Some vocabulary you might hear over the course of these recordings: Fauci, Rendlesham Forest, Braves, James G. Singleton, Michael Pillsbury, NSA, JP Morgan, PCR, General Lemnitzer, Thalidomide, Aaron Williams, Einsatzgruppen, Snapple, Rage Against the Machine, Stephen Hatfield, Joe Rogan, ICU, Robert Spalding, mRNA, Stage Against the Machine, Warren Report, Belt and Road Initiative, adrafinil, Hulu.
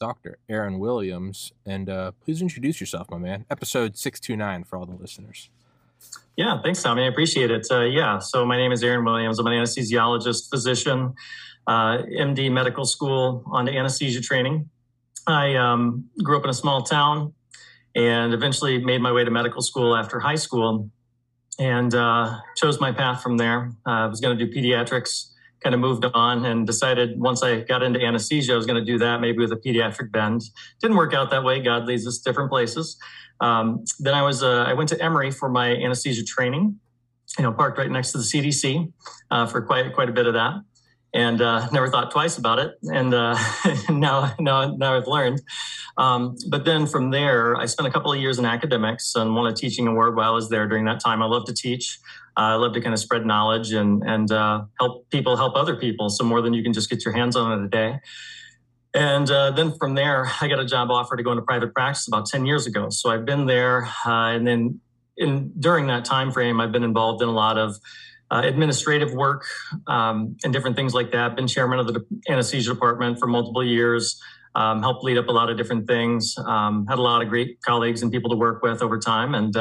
Dr. Aaron Williams, and please introduce yourself, my man. Episode 629 for all the listeners. Yeah, thanks, Tommy. I appreciate it. So my name is Aaron Williams. I'm an anesthesiologist, physician, MD medical school on anesthesia training. I grew up in a small town and eventually made my way to medical school after high school and chose my path from there. I was going to do pediatrics, kind of moved on and decided once I got into anesthesia, I was going to do that maybe with a pediatric bend. Didn't work out that way. God leads us different places. Then I went to Emory for my anesthesia training, parked right next to the CDC for quite a bit of that, and never thought twice about it. And now I've learned. But then from there, I spent a couple of years in academics and won a teaching award while I was there during that time. I love to teach. I love to kind of spread knowledge and help people help other people. So more than you can just get your hands on in a day. And then from there, I got a job offer to go into private practice about 10 years ago. So I've been there. And then during that time frame, I've been involved in a lot of administrative work and different things like that. Been chairman of the anesthesia department for multiple years, helped lead up a lot of different things, had a lot of great colleagues and people to work with over time. And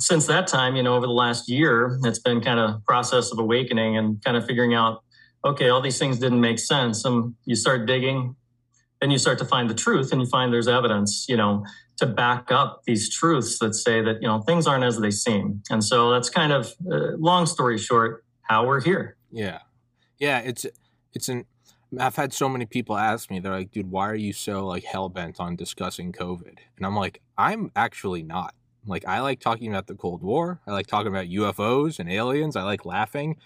since that time, over the last year, it's been kind of a process of awakening and kind of figuring out, okay, all these things didn't make sense. And you start digging, then you start to find the truth and you find there's evidence, to back up these truths that say that, things aren't as they seem. And so that's kind of long story short, how we're here. Yeah. Yeah. I've had so many people ask me, they're like, dude, why are you so like hell-bent on discussing COVID? And I'm like, I'm actually not. Like, I like talking about the Cold War. I like talking about UFOs and aliens. I like laughing.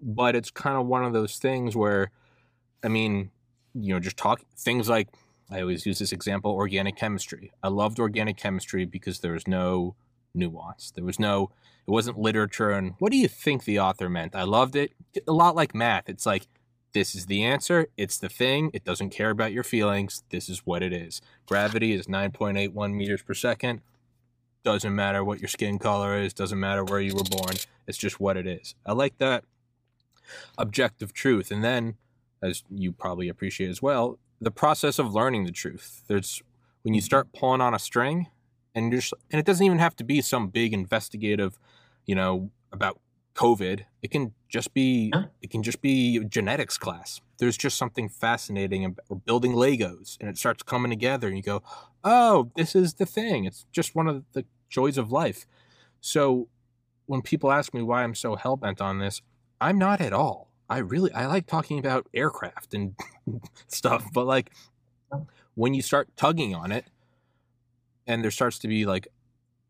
But it's kind of one of those things where, just talk things like, I always use this example, organic chemistry. I loved organic chemistry because there was no nuance. It wasn't literature. And what do you think the author meant? I loved it. A lot like math. It's like, this is the answer. It's the thing. It doesn't care about your feelings. This is what it is. Gravity is 9.81 meters per second. Doesn't matter what your skin color is. Doesn't matter where you were born. It's just what it is. I like that objective truth. And then, as you probably appreciate as well, the process of learning the truth. There's when you start pulling on a string, and it doesn't even have to be some big investigative, about COVID. It can just be a genetics class. There's just something fascinating about building Legos, and it starts coming together, and you go, oh, this is the thing. It's just one of the joys of life. So when people ask me why I'm so hell-bent on this, I'm not at all. I like talking about aircraft and stuff, but like when you start tugging on it and there starts to be like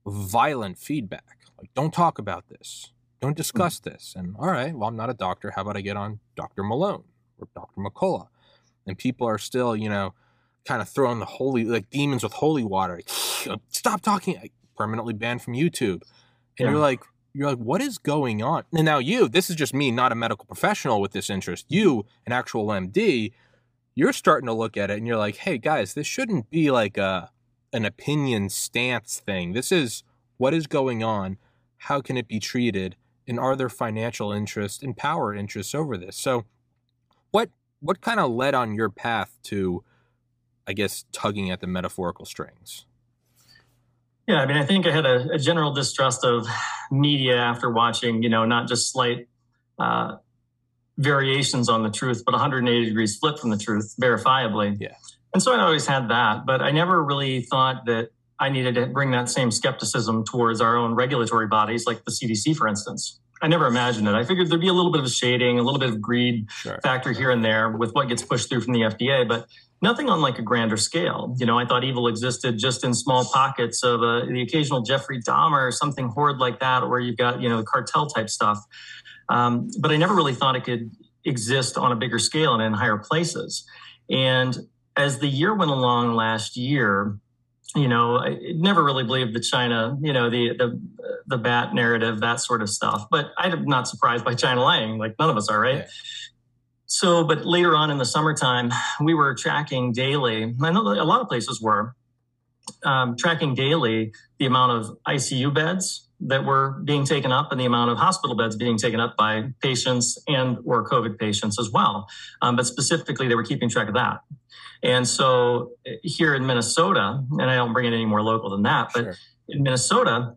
violent feedback, like don't talk about this, don't discuss this. And all right, well, I'm not a doctor. How about I get on Dr. Malone or Dr. McCullough? And people are still, kind of throwing the holy, like demons with holy water. Stop talking. Permanently banned from YouTube. And you're like, what is going on? And now this is just me, not a medical professional with this interest. You, an actual MD, you're starting to look at it and you're like, hey guys, this shouldn't be like an opinion stance thing. This is what is going on. How can it be treated? And are there financial interests and power interests over this? So what kind of led on your path to, I guess, tugging at the metaphorical strings? Yeah, I think I had a general distrust of media after watching, not just slight variations on the truth, but 180 degrees flip from the truth, verifiably. Yeah. And so I always had that, but I never really thought that I needed to bring that same skepticism towards our own regulatory bodies, like the CDC, for instance. I never imagined it. I figured there'd be a little bit of shading, a little bit of greed factor here and there with what gets pushed through from the FDA, but nothing on like a grander scale. I thought evil existed just in small pockets of the occasional Jeffrey Dahmer or something horrid like that, where you've got, the cartel type stuff. But I never really thought it could exist on a bigger scale and in higher places. And as the year went along last year, you know, I never really believed the China, you know, the bat narrative, that sort of stuff. But I'm not surprised by China lying, like none of us are, right? Yeah. So, but later on in the summertime, we were tracking daily, I know a lot of places were, tracking daily the amount of ICU beds that were being taken up and the amount of hospital beds being taken up by patients and or COVID patients as well. But specifically, they were keeping track of that. And so here in Minnesota, and I don't bring it any more local than that, but sure. In Minnesota,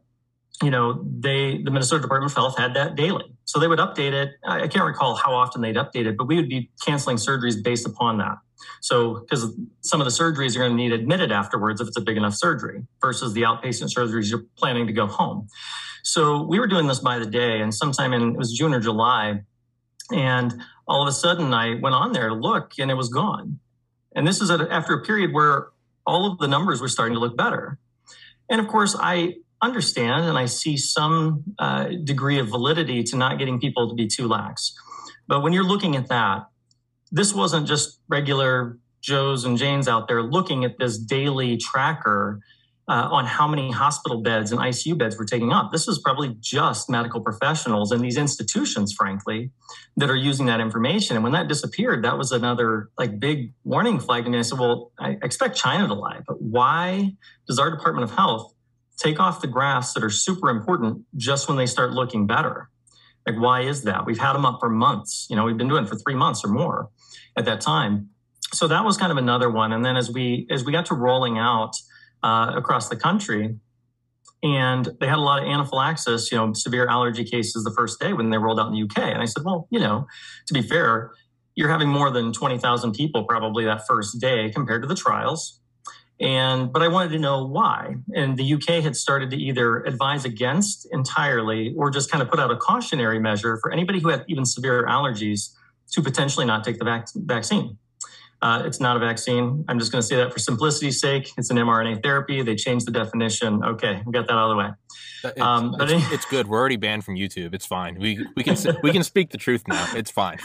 you know, the Minnesota Department of Health had that daily. So they would update it. I can't recall how often they'd update it, but we would be canceling surgeries based upon that. So because some of the surgeries are going to need admitted afterwards if it's a big enough surgery versus the outpatient surgeries you're planning to go home. So we were doing this by the day, and sometime in, it was June or July. And all of a sudden I went on there to look and it was gone. And this is after a period where all of the numbers were starting to look better. And of course I understand and I see some degree of validity to not getting people to be too lax. But when you're looking at that, this wasn't just regular Joes and Janes out there looking at this daily tracker on how many hospital beds and ICU beds were taking up. This is probably just medical professionals and these institutions, frankly, that are using that information. And when that disappeared, that was another like big warning flag. And I said, well, I expect China to lie, but why does our Department of Health take off the graphs that are super important just when they start looking better? Like, why is that? We've had them up for months. You know, we've been doing it for 3 months or more at that time. So that was kind of another one. And then as we got to rolling out across the country, and they had a lot of anaphylaxis, you know, severe allergy cases the first day when they rolled out in the UK. And I said, well, you know, to be fair, you're having more than 20,000 people probably that first day compared to the trials. But I wanted to know why. And the UK had started to either advise against entirely or just kind of put out a cautionary measure for anybody who had even severe allergies to potentially not take the vaccine. It's not a vaccine. I'm just going to say that for simplicity's sake. It's an mRNA therapy. They changed the definition. Okay, we got that out of the way. It's good. We're already banned from YouTube. It's fine. We can speak the truth now. It's fine.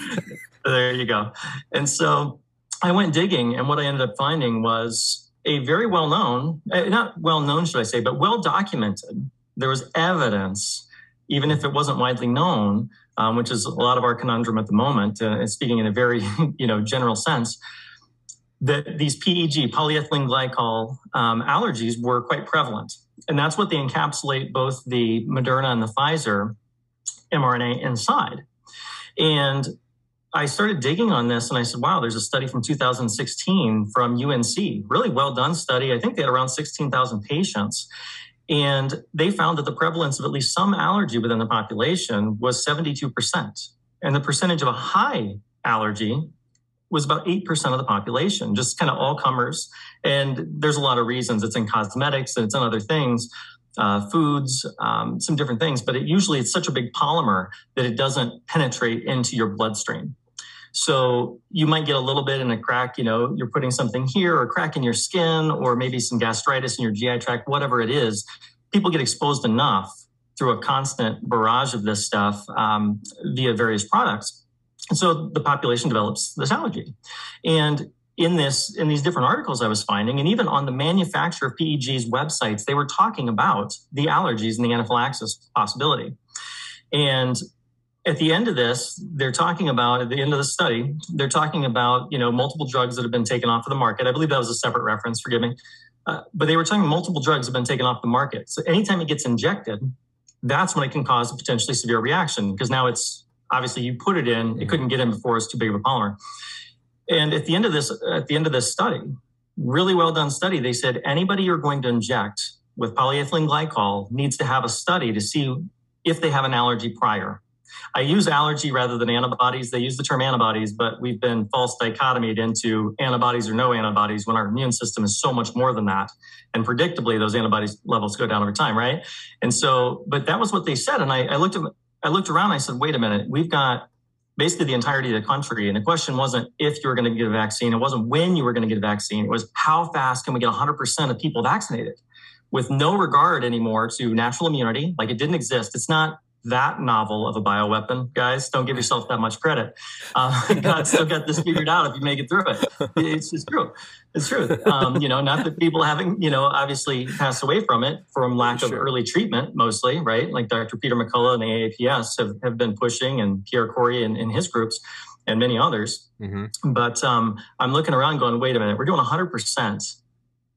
There you go. And so I went digging, and what I ended up finding was a very well-known, not well-known, should I say, but well-documented. There was evidence, even if it wasn't widely known, which is a lot of our conundrum at the moment, speaking in a very, you know, general sense, that these PEG, polyethylene glycol allergies were quite prevalent. And that's what they encapsulate both the Moderna and the Pfizer mRNA inside. And I started digging on this and I said, wow, there's a study from 2016 from UNC, really well done study. I think they had around 16,000 patients. And they found that the prevalence of at least some allergy within the population was 72%. And the percentage of a high allergy was about 8% of the population, just kind of all comers. And there's a lot of reasons. It's in cosmetics and it's in other things, foods, some different things. But it's such a big polymer that it doesn't penetrate into your bloodstream. So you might get a little bit in a crack, you know, you're putting something here or a crack in your skin or maybe some gastritis in your GI tract, whatever it is. People get exposed enough through a constant barrage of this stuff via various products. And so the population develops this allergy. And in these different articles I was finding, and even on the manufacturer of PEG's websites, they were talking about the allergies and the anaphylaxis possibility. And at the end of this, they're talking about, at the end of the study, they're talking about, you know, multiple drugs that have been taken off of the market. I believe that was a separate reference, forgive me. But they were talking multiple drugs have been taken off the market. So anytime it gets injected, that's when it can cause a potentially severe reaction because now it's, obviously you put it in, it couldn't get in before, it's too big of a polymer. And at the end of this study, really well done study, they said anybody you're going to inject with polyethylene glycol needs to have a study to see if they have an allergy prior. I use allergy rather than antibodies. They use the term antibodies, but we've been false dichotomied into antibodies or no antibodies when our immune system is so much more than that. And predictably, those antibody levels go down over time, right? And so, but that was what they said. And I looked around, and I said, wait a minute, we've got basically the entirety of the country. And the question wasn't if you were going to get a vaccine. It wasn't when you were going to get a vaccine. It was how fast can we get 100% of people vaccinated with no regard anymore to natural immunity? Like it didn't exist. It's not that novel of a bioweapon, guys. Don't give yourself that much credit. God still got this figured out if you make it through it. It's true. It's true. You know, not that people haven't, you know, obviously passed away from it from lack of early treatment mostly, right? Like Dr. Peter McCullough and the AAPS have been pushing, and Pierre Corey and his groups and many others. Mm-hmm. But I'm looking around going, wait a minute, we're doing 100%.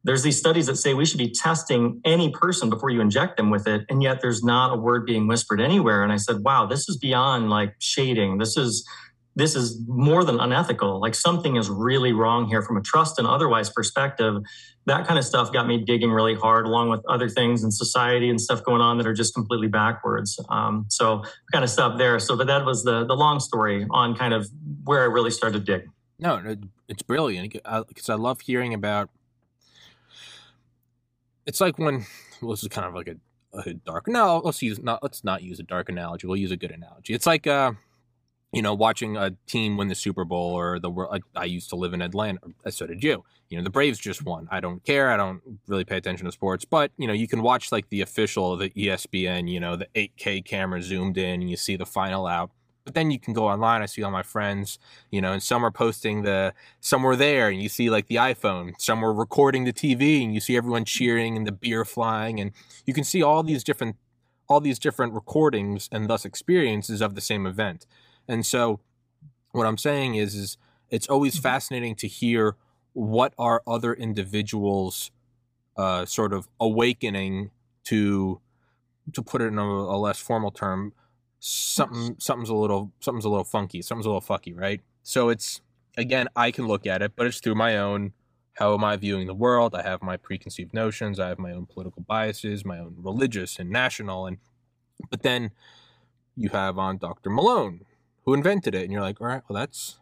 There's these studies that say we should be testing any person before you inject them with it. And yet there's not a word being whispered anywhere. And I said, wow, this is beyond like shading. This is more than unethical. Like something is really wrong here from a trust and otherwise perspective. That kind of stuff got me digging really hard, along with other things in society and stuff going on that are just completely backwards. So kind of stopped there. So, but that was the long story on kind of where I really started to dig. No, it's brilliant, because I love hearing about. It's like when, well, this is kind of like a dark, no, let's not use a dark analogy. We'll use a good analogy. It's like, you know, watching a team win the Super Bowl or the world. I used to live in Atlanta. So did you. You know, the Braves just won. I don't care. I don't really pay attention to sports. But, you know, you can watch like the official, the ESPN, you know, the 8K camera zoomed in and you see the final out. But then you can go online. I see all my friends, you know, and some are posting some were there and you see like the iPhone, some were recording the TV and you see everyone cheering and the beer flying. And you can see all these different recordings and thus experiences of the same event. And so what I'm saying is it's always fascinating to hear what are other individuals sort of awakening to put it in a less formal term, something's a little funky, right? So it's, again, I can look at it, but it's through my own, how am I viewing the world? I have my preconceived notions, I have my own political biases, my own religious and national, but then you have on Dr. Malone, who invented it, and you're like, all right, well, that's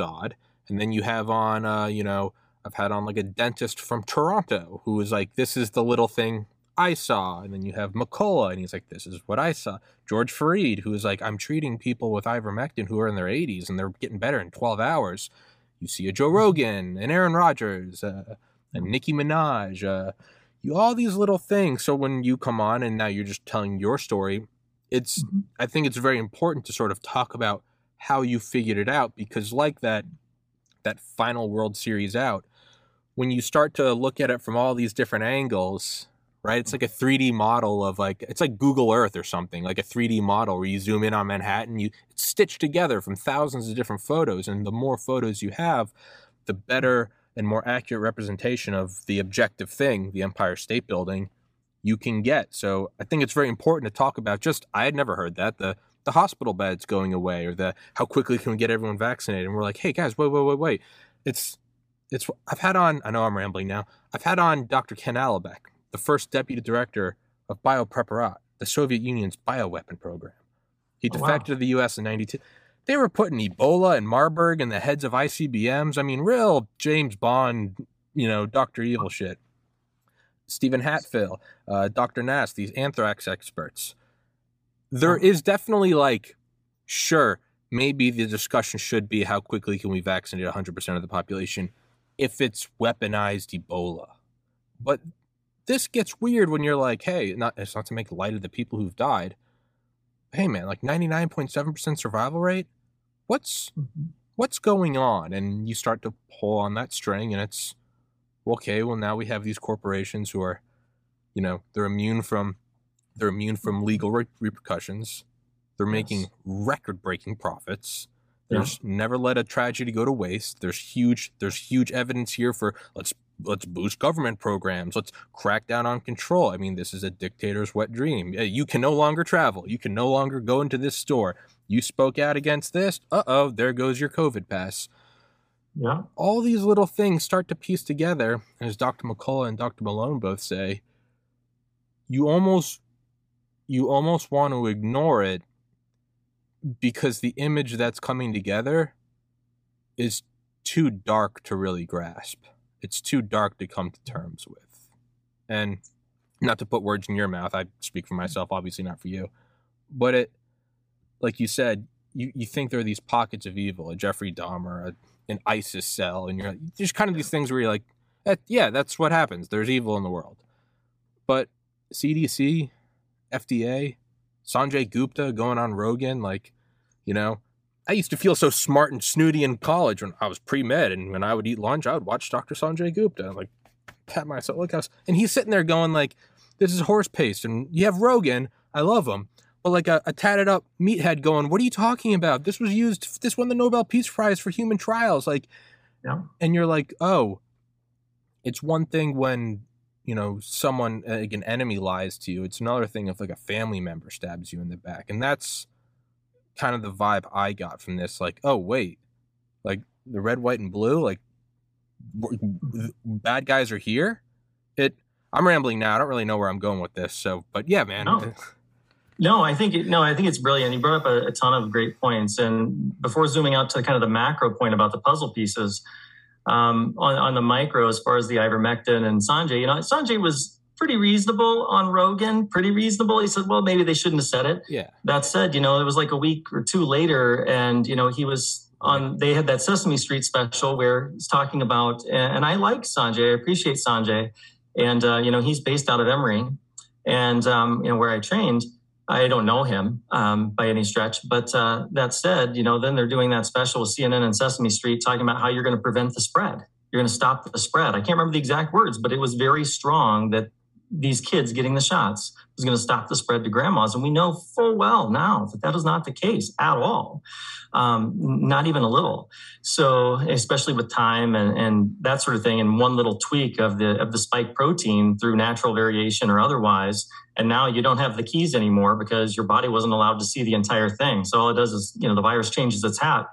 odd. And then you have on, you know, I've had on like a dentist from Toronto who was like, this is the little thing I saw. And then you have McCullough, and he's like, this is what I saw. George Fareed, who is like, I'm treating people with ivermectin who are in their 80s, and they're getting better in 12 hours. You see a Joe Rogan, and Aaron Rodgers, and Nicki Minaj, all these little things. So when you come on, and now you're just telling your story, I think it's very important to sort of talk about how you figured it out, because like that final World Series out, when you start to look at it from all these different angles, right? It's like a 3D model of like, it's like Google Earth or something, like a 3D model where you zoom in on Manhattan, it's stitched together from thousands of different photos. And the more photos you have, the better and more accurate representation of the objective thing, the Empire State Building, you can get. So I think it's very important to talk about I had never heard that, the hospital beds going away, or the how quickly can we get everyone vaccinated? And we're like, hey guys, wait. It's I've had on, I know I'm rambling now. I've had on Dr. Ken Alibek, the first deputy director of Biopreparat, the Soviet Union's bioweapon program. He defected to the U.S. in 1992. They were putting Ebola and Marburg and the heads of ICBMs. I mean, real James Bond, you know, Dr. Evil shit. Stephen Hatfield, Dr. Nass, these anthrax experts. There is definitely like, sure, maybe the discussion should be how quickly can we vaccinate 100% of the population if it's weaponized Ebola. But this gets weird when you're like, hey, it's not to make light of the people who've died. Hey, man, like 99.7% survival rate? What's going on? And you start to pull on that string, and it's, okay, well, now we have these corporations who are, you know, they're immune from legal repercussions. They're making record-breaking profits. There's never let a tragedy go to waste. There's huge evidence here for let's boost government programs. Let's crack down on control. I mean, this is a dictator's wet dream. You can no longer travel. You can no longer go into this store. You spoke out against this. Uh-oh, there goes your COVID pass. Yeah. All these little things start to piece together, and as Dr. McCullough and Dr. Malone both say, you almost want to ignore it because the image that's coming together is too dark to really grasp. It's too dark to come to terms with. And not to put words in your mouth, I speak for myself, obviously not for you. But it, like you said, you think there are these pockets of evil, a Jeffrey Dahmer, an ISIS cell, and you're like, there's kind of these things where you're like, yeah, that's what happens. There's evil in the world. But CDC, FDA, Sanjay Gupta going on Rogan, like, you know, I used to feel so smart and snooty in college when I was pre-med, and when I would eat lunch, I would watch Dr. Sanjay Gupta and, like, pat myself. Look, and he's sitting there going, like, this is horse paste, and you have Rogan, I love him, but like a tatted up meathead going, what are you talking about? This was used, this won the Nobel Peace Prize for human trials, like, no. And you're like, oh, it's one thing when, you know, someone, like an enemy lies to you. It's another thing if like a family member stabs you in the back. And that's kind of the vibe I got from this. Like, oh, wait, like the red, white, and blue, like bad guys are here. I'm rambling now. I don't really know where I'm going with this. So, but yeah, man. I think it's brilliant. You brought up a ton of great points. And before zooming out to kind of the macro point about the puzzle pieces, on the micro, as far as the ivermectin and Sanjay, you know, Sanjay was pretty reasonable on Rogan, pretty reasonable. He said, well, maybe they shouldn't have said it. Yeah. That said, you know, it was like a week or two later, and, you know, he was on, they had that Sesame Street special where he's talking about, and I like Sanjay, I appreciate Sanjay. And, you know, he's based out of Emory and, you know, where I trained. I don't know him by any stretch, but that said, you know, then they're doing that special with CNN and Sesame Street talking about how you're going to prevent the spread. You're going to stop the spread. I can't remember the exact words, but it was very strong that these kids getting the shots was going to stop the spread to grandmas. And we know full well now that that is not the case at all. Not even a little. So especially with time and that sort of thing, and one little tweak of the spike protein through natural variation or otherwise. And now you don't have the keys anymore because your body wasn't allowed to see the entire thing. So all it does is, you know, the virus changes its hat.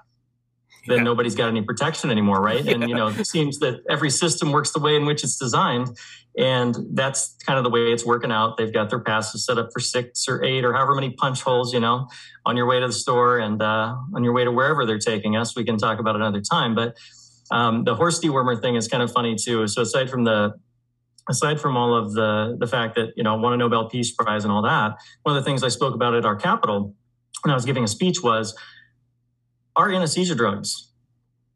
Then yeah. Nobody's got any protection anymore, right? Yeah. And, you know, it seems that every system works the way in which it's designed. And that's kind of the way it's working out. They've got their passes set up for 6 or 8 or however many punch holes, you know, on your way to the store and on your way to wherever they're taking us. We can talk about it another time. But the horse dewormer thing is kind of funny, too. So aside from all of the fact that, you know, won a Nobel Peace Prize and all that, one of the things I spoke about at our Capitol when I was giving a speech was, our anesthesia drugs,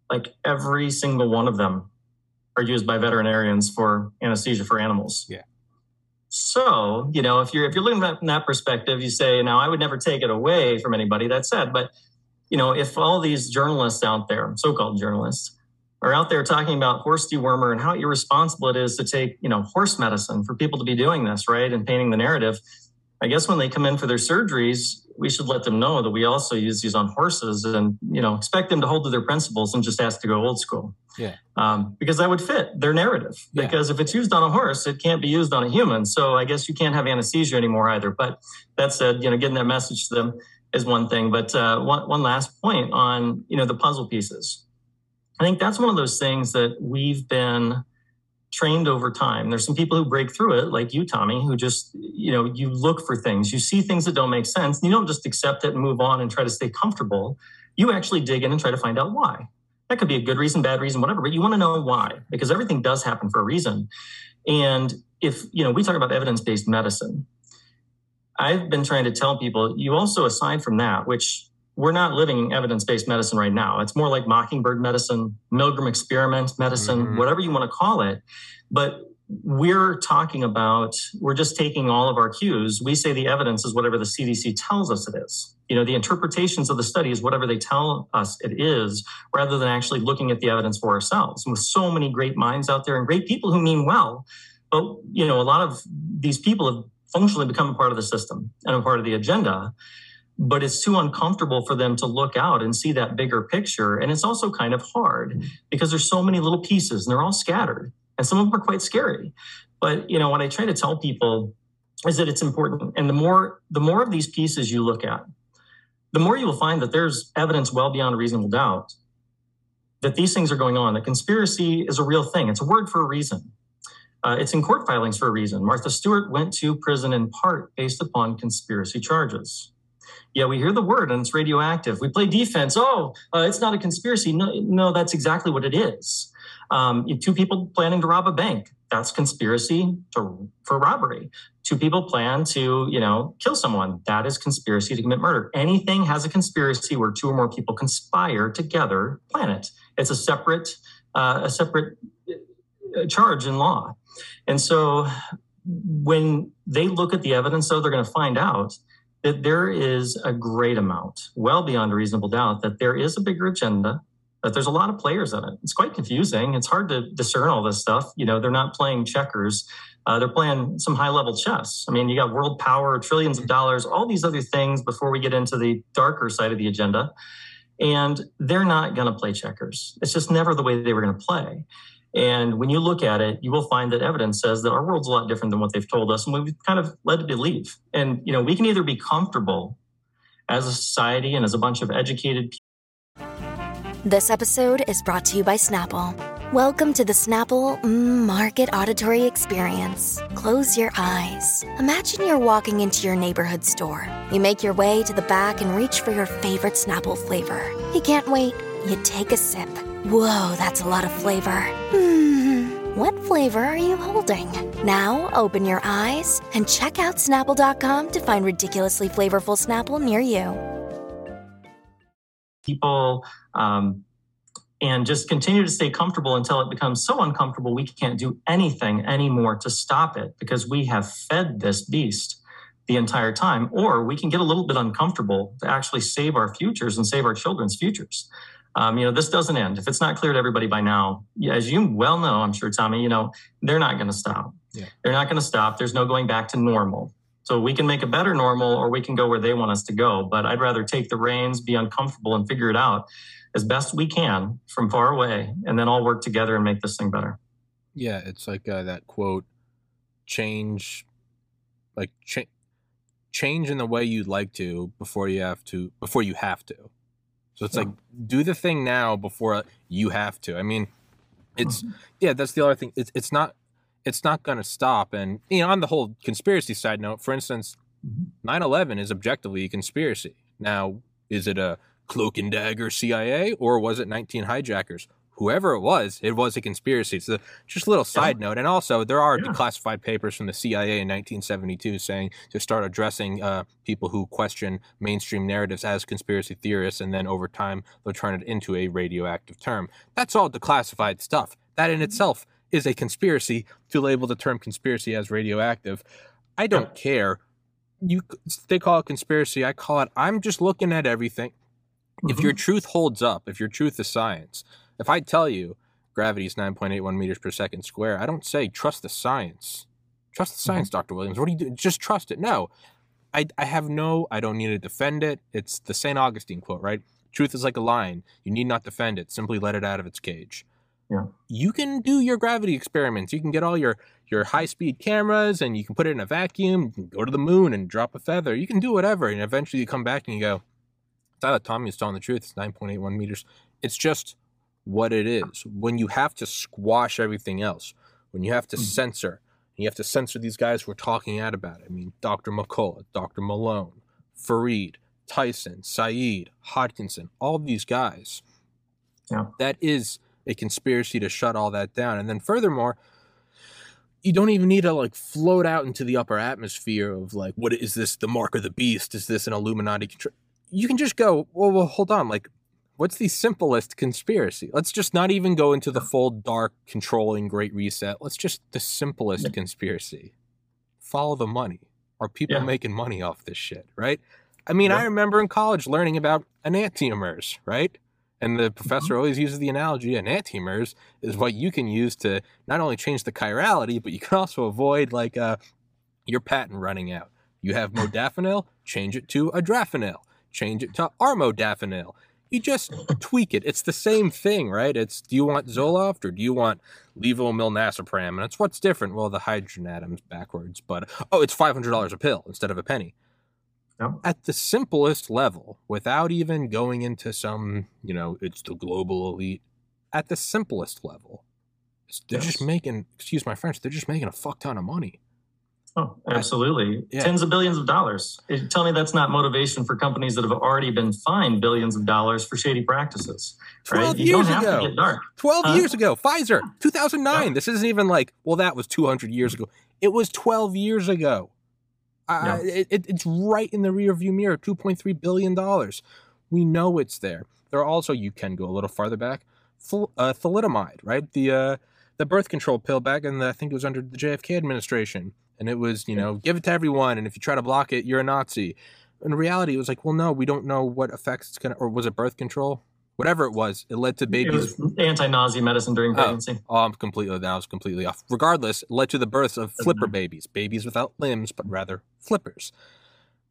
like every single one of them, are used by veterinarians for anesthesia for animals. Yeah. So, you know, if you're looking at it from that perspective, you say, now I would never take it away from anybody. That said, but you know, if all these journalists out there, so-called journalists, are out there talking about horse dewormer and how irresponsible it is to take, you know, horse medicine for people to be doing this, right, and painting the narrative. I guess when they come in for their surgeries, we should let them know that we also use these on horses and, you know, expect them to hold to their principles and just ask to go old school. Yeah. Because that would fit their narrative. Yeah. Because if it's used on a horse, it can't be used on a human. So I guess you can't have anesthesia anymore either. But that said, you know, getting that message to them is one thing. But one last point on, you know, the puzzle pieces. I think that's one of those things that we've been trained over time. There's some people who break through it, like you, Tommy, who just, you know, you look for things, you see things that don't make sense. And you don't just accept it and move on and try to stay comfortable. You actually dig in and try to find out why. That could be a good reason, bad reason, whatever, but you want to know why, because everything does happen for a reason. And if, you know, we talk about evidence-based medicine, I've been trying to tell people, you also, aside from that, which we're not living evidence-based medicine right now. It's more like mockingbird medicine, Milgram experiment medicine, whatever you want to call it. But we're just taking all of our cues. We say the evidence is whatever the CDC tells us it is. You know, the interpretations of the study is whatever they tell us it is, rather than actually looking at the evidence for ourselves. And with so many great minds out there and great people who mean well, but, you know, a lot of these people have functionally become a part of the system and a part of the agenda. But it's too uncomfortable for them to look out and see that bigger picture. And it's also kind of hard because there's so many little pieces and they're all scattered. And some of them are quite scary. But, you know, what I try to tell people is that it's important. And the more of these pieces you look at, the more you will find that there's evidence well beyond a reasonable doubt that these things are going on, that conspiracy is a real thing. It's a word for a reason. It's in court filings for a reason. Martha Stewart went to prison in part based upon conspiracy charges. Yeah, we hear the word and it's radioactive. We play defense. It's not a conspiracy. No, that's exactly what it is. Two people planning to rob a bank. That's conspiracy for robbery. Two people plan to, you know, kill someone. That is conspiracy to commit murder. Anything has a conspiracy where two or more people conspire together, plan it. It's a separate charge in law. And so when they look at the evidence, though, they're going to find out that there is a great amount, well beyond a reasonable doubt, that there is a bigger agenda, that there's a lot of players in it. It's quite confusing. It's hard to discern all this stuff. You know, they're not playing checkers. They're playing some high-level chess. I mean, you got world power, trillions of dollars, all these other things before we get into the darker side of the agenda. And they're not going to play checkers. It's just never the way they were going to play. And when you look at it, you will find that evidence says that our world's a lot different than what they've told us, and we've kind of led to believe. And, you know, we can either be comfortable as a society and as a bunch of educated people. This episode is brought to you by Snapple. Welcome to the Snapple Market Auditory Experience. Close your eyes. Imagine you're walking into your neighborhood store. You make your way to the back and reach for your favorite Snapple flavor. You can't wait. You take a sip. Whoa, that's a lot of flavor. What flavor are you holding? Now open your eyes and check out Snapple.com to find ridiculously flavorful Snapple near you. People and just continue to stay comfortable until it becomes so uncomfortable we can't do anything anymore to stop it, because we have fed this beast the entire time. Or we can get a little bit uncomfortable to actually save our futures and save our children's futures. You know, this doesn't end. If it's not clear to everybody by now, as you well know, I'm sure, Tommy, you know, they're not going to stop. Yeah. They're not going to stop. There's no going back to normal. So we can make a better normal, or we can go where they want us to go. But I'd rather take the reins, be uncomfortable, and figure it out as best we can from far away, and then all work together and make this thing better. Yeah, it's like that quote, change in the way you'd like to before you have to. So it's like, do the thing now before you have to. I mean, it's that's the other thing. It's not going to stop. And, you know, on the whole conspiracy side note, for instance, 9/11 is objectively a conspiracy. Now, is it a cloak and dagger CIA, or was it 19 hijackers? Whoever it was a conspiracy. So just a little side note. And also, there are declassified papers from the CIA in 1972 saying to start addressing people who question mainstream narratives as conspiracy theorists. And then over time, they'll turn it into a radioactive term. That's all declassified stuff. That in itself is a conspiracy to label the term conspiracy as radioactive. I don't care. They call it conspiracy. I call it, I'm just looking at everything. Mm-hmm. If your truth holds up, if your truth is science, if I tell you gravity is 9.81 meters per second square, I don't say trust the science. Trust the science, Dr. Williams. What do you do? Just trust it. No, I don't need to defend it. It's the St. Augustine quote, right? Truth is like a lion. You need not defend it. Simply let it out of its cage. Yeah. You can do your gravity experiments. You can get all your high-speed cameras, and you can put it in a vacuum. You can go to the moon and drop a feather. You can do whatever, and eventually you come back and you go, I thought Tommy was telling the truth. It's 9.81 meters. It's just what it is. When you have to squash everything else, when you have to censor, and you have to censor these guys who are talking out about it. I mean, Dr. McCullough, Dr. Malone, Fareed, Tyson, Saeed, Hodgkinson, all these guys. Yeah. That is a conspiracy to shut all that down. And then furthermore, you don't even need to float out into the upper atmosphere of what is this, the mark of the beast? Is this an Illuminati? You can just go, well, hold on. What's the simplest conspiracy? Let's just not even go into the full dark controlling Great Reset. Let's just the simplest conspiracy. Follow the money. Are people making money off this shit, right? I mean, I remember in college learning about enantiomers, right? And the professor always uses the analogy, enantiomers is what you can use to not only change the chirality, but you can also avoid your patent running out. You have modafinil, change it to adrafinil, change it to armodafinil. You just tweak it. It's the same thing, right? It's, do you want Zoloft or do you want levomilnazepram? And it's what's different. Well, the hydrogen atom's backwards, but it's $500 a pill instead of a penny. No. At the simplest level, without even going into some, it's the global elite, at the simplest level, they're just making, excuse my French, they're just making a fuck ton of money. Oh, absolutely. Tens of billions of dollars. Tell me that's not motivation for companies that have already been fined billions of dollars for shady practices. 12 right? years ago. To get dark. 12 years ago. Pfizer, 2009. This isn't even that was 200 years ago. It was 12 years ago. It's right in the rearview mirror, $2.3 billion. We know it's there. There are also, you can go a little farther back, thalidomide, right? The birth control pill back in I think it was under the JFK administration. And it was, give it to everyone. And if you try to block it, you're a Nazi. in reality, it was like, well, no, we don't know what effects it's going to, or was it birth control? Whatever it was, it led to babies. It was anti-nausea medicine during pregnancy. I was completely off. Regardless, it led to the births of flipper babies, babies without limbs, but rather flippers.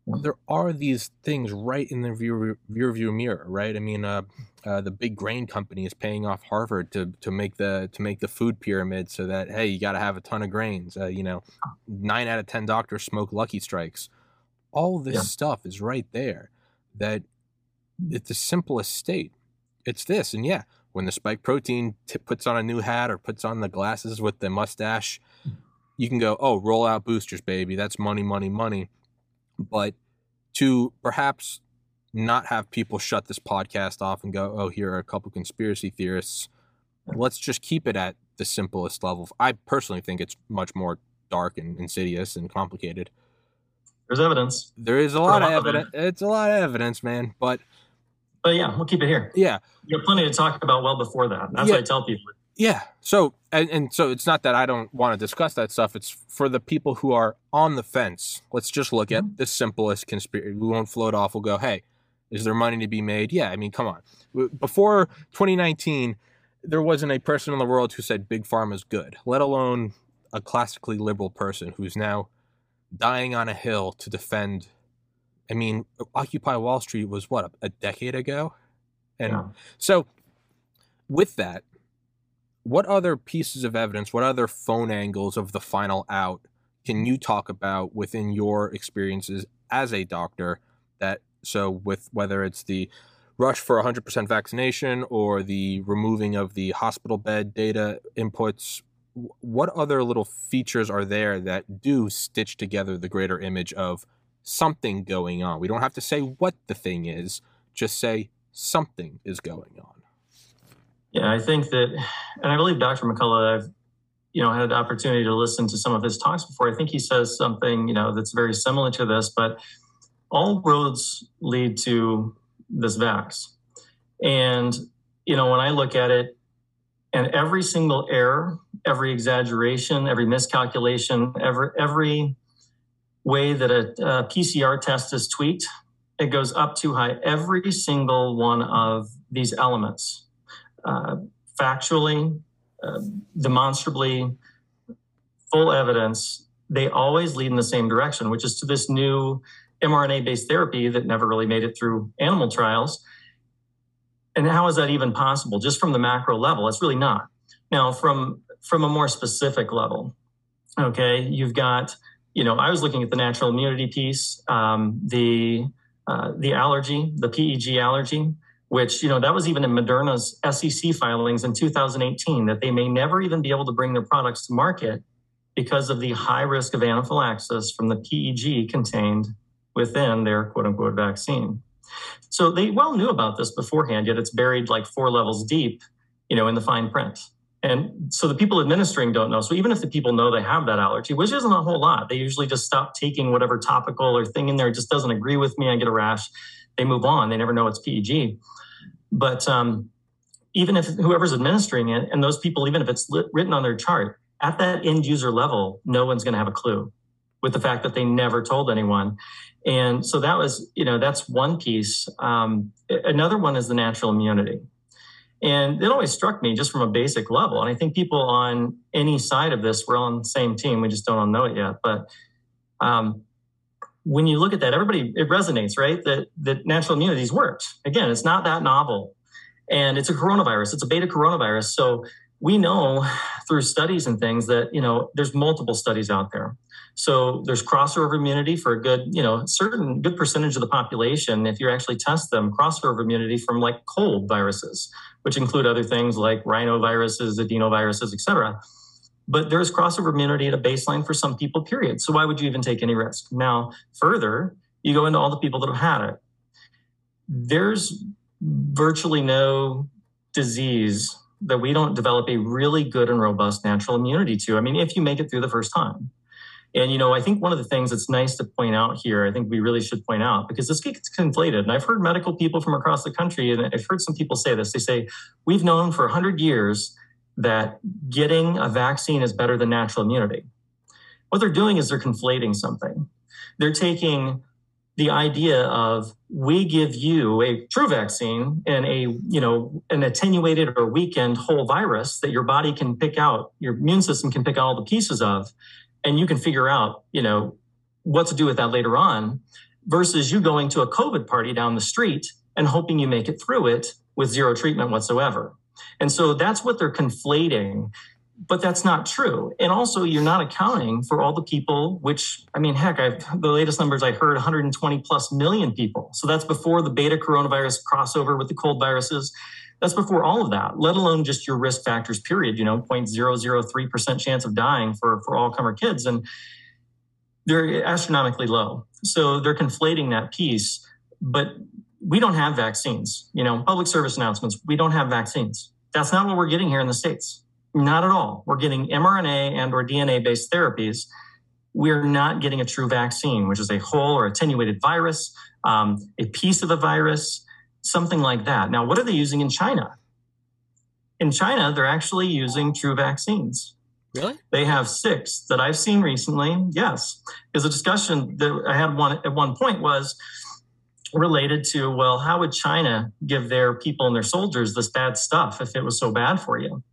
There are these things right in the rearview mirror, right? I mean, the big grain company is paying off Harvard to make the food pyramid so that, hey, you got to have a ton of grains. 9 out of 10 doctors smoke Lucky Strikes. All this stuff is right there. That it's the simplest state. It's this, and when the spike protein puts on a new hat or puts on the glasses with the mustache, you can go, oh, roll out boosters, baby. That's money, money, money. But to perhaps not have people shut this podcast off and go, oh, here are a couple conspiracy theorists. Let's just keep it at the simplest level. I personally think it's much more dark and insidious and complicated. There's evidence. There is a lot of evidence. It's a lot of evidence, man. But yeah, we'll keep it here. Yeah. You have plenty to talk about well before that. That's what I tell people. Yeah. So, and so it's not that I don't want to discuss that stuff. It's for the people who are on the fence. Let's just look at the simplest conspiracy. We won't float off. We'll go, hey, is there money to be made? Yeah. I mean, come on. Before 2019, there wasn't a person in the world who said Big Pharma's good, let alone a classically liberal person who's now dying on a hill to defend. I mean, Occupy Wall Street was, what, a decade ago? And so with that, what other pieces of evidence, what other phone angles of the final out can you talk about within your experiences as a doctor? That so with whether it's the rush for 100% vaccination or the removing of the hospital bed data inputs, what other little features are there that do stitch together the greater image of something going on? We don't have to say what the thing is, just say something is going on. Yeah, I think that, and I believe Dr. McCullough, I've, had the opportunity to listen to some of his talks before. I think he says something, that's very similar to this, but all roads lead to this vax. And, when I look at it, and every single error, every exaggeration, every miscalculation, every way that a PCR test is tweaked, it goes up too high. Every single one of these elements, factually, demonstrably, full evidence, they always lead in the same direction, which is to this new mRNA-based therapy that never really made it through animal trials. And how is that even possible? Just from the macro level, it's really not. Now, from a more specific level, okay, you've got... I was looking at the natural immunity piece, the allergy, the PEG allergy, which, that was even in Moderna's SEC filings in 2018, that they may never even be able to bring their products to market because of the high risk of anaphylaxis from the PEG contained within their quote unquote vaccine. So they well knew about this beforehand, yet it's buried like 4 levels deep, in the fine print. And so the people administering don't know. So even if the people know they have that allergy, which isn't a whole lot, they usually just stop taking whatever topical or thing in there. It just doesn't agree with me. I get a rash. They move on. They never know it's PEG. But even if whoever's administering it and those people, even if it's written on their chart, at that end user level, no one's going to have a clue with the fact that they never told anyone. And so that was, that's one piece. Another one is the natural immunity. And it always struck me just from a basic level. And I think people on any side of this, we're on the same team. We just don't all know it yet. But when you look at that, everybody, it resonates, right? That natural immunities worked. Again, it's not that novel. And it's a coronavirus. It's a beta coronavirus. So we know through studies and things that, there's multiple studies out there. So there's crossover immunity for a good, certain good percentage of the population. If you actually test them, crossover immunity from like cold viruses, which include other things like rhinoviruses, adenoviruses, et cetera. But there's crossover immunity at a baseline for some people, period. So why would you even take any risk? Now, further, you go into all the people that have had it. There's virtually no disease that we don't develop a really good and robust natural immunity to. I mean, if you make it through the first time. And, I think one of the things that's nice to point out here, I think we really should point out, because this gets conflated. And I've heard medical people from across the country, and I've heard some people say this. They say, we've known for 100 years that getting a vaccine is better than natural immunity. What they're doing is they're conflating something. They're taking the idea of we give you a true vaccine and an attenuated or weakened whole virus that your body can pick out, your immune system can pick out all the pieces of, and you can figure out, what to do with that later on, versus you going to a COVID party down the street and hoping you make it through it with zero treatment whatsoever. And so that's what they're conflating. But that's not true. And also, you're not accounting for all the people, which, the latest numbers I heard, 120 plus million people. So that's before the beta coronavirus crossover with the cold viruses. That's before all of that, let alone just your risk factors, period, 0.003% chance of dying for all-comer kids. And they're astronomically low. So they're conflating that piece. But we don't have vaccines, public service announcements. We don't have vaccines. That's not what we're getting here in the States. Not at all. We're getting mRNA and or DNA-based therapies. We're not getting a true vaccine, which is a whole or attenuated virus, a piece of a virus, something like that. Now, what are they using in China? In China, they're actually using true vaccines. Really? They have 6 that I've seen recently. Yes. Because the discussion that I had at one point was related to, well, how would China give their people and their soldiers this bad stuff if it was so bad for you?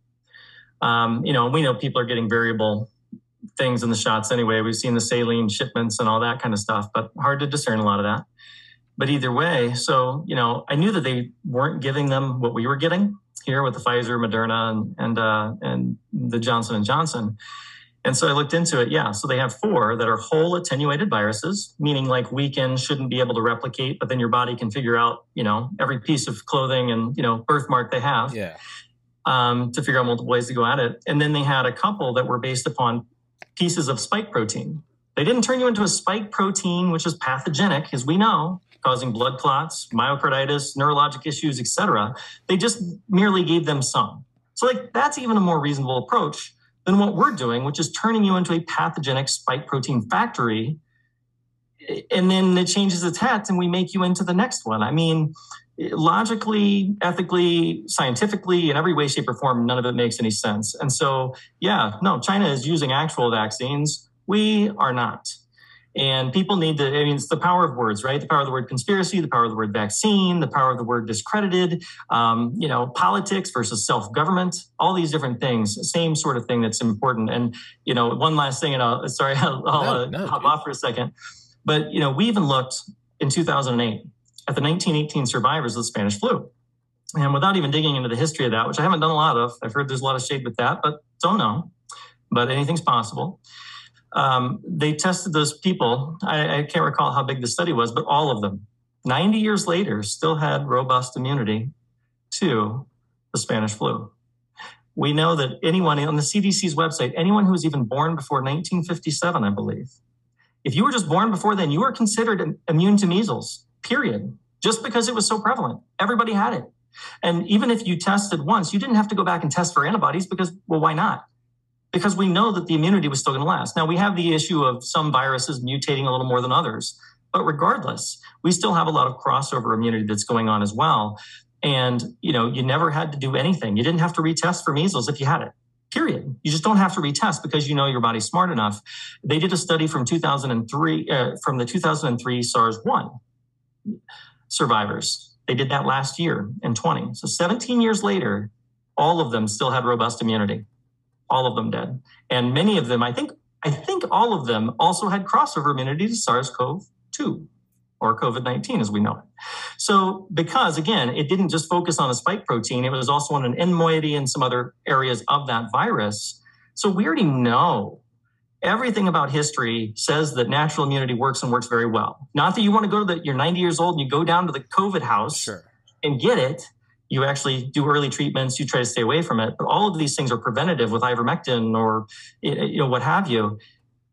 We know people are getting variable things in the shots anyway. We've seen the saline shipments and all that kind of stuff, but hard to discern a lot of that. But either way, so, I knew that they weren't giving them what we were getting here with the Pfizer, Moderna, and the Johnson & Johnson. And so I looked into it. Yeah, so they have 4 that are whole attenuated viruses, meaning like weakened, shouldn't be able to replicate, but then your body can figure out, every piece of clothing and, birthmark they have. Yeah. To figure out multiple ways to go at it. And then they had a couple that were based upon pieces of spike protein. They didn't turn you into a spike protein, which is pathogenic, as we know, causing blood clots, myocarditis, neurologic issues, etc. They just merely gave them some. So that's even a more reasonable approach than what we're doing, which is turning you into a pathogenic spike protein factory. And then it changes its hats and we make you into the next one. Logically, ethically, scientifically, in every way, shape, or form, none of it makes any sense. And so, China is using actual vaccines. We are not. And people need to, it's the power of words, right? The power of the word conspiracy, the power of the word vaccine, the power of the word discredited, politics versus self-government, all these different things, same sort of thing that's important. And, one last thing, and I'll hop off for a second. But, we even looked in 2008, at the 1918 survivors of the Spanish flu. And without even digging into the history of that, which I haven't done a lot of, I've heard there's a lot of shade with that, but don't know, but anything's possible. They tested those people. I can't recall how big the study was, but all of them, 90 years later, still had robust immunity to the Spanish flu. We know that anyone on the CDC's website, anyone who was even born before 1957, I believe, if you were just born before then, you were considered immune to measles. Period. Just because it was so prevalent. Everybody had it. And even if you tested once, you didn't have to go back and test for antibodies because, why not? Because we know that the immunity was still going to last. Now, we have the issue of some viruses mutating a little more than others. But regardless, we still have a lot of crossover immunity that's going on as well. And, you never had to do anything. You didn't have to retest for measles if you had it. Period. You just don't have to retest because your body's smart enough. They did a study from 2003, from the 2003 SARS-1. Survivors. They did that last year in 2020. So 17 years later, all of them still had robust immunity. All of them did. And many of them, I think all of them also had crossover immunity to SARS-CoV-2 or COVID-19 as we know it. So because again, it didn't just focus on a spike protein, it was also on an end moiety and some other areas of that virus. So we already know. Everything about history says that natural immunity works and works very well. Not that you want to go you're 90 years old and you go down to the COVID house and get it. You actually do early treatments. You try to stay away from it. But all of these things are preventative with Ivermectin or, what have you.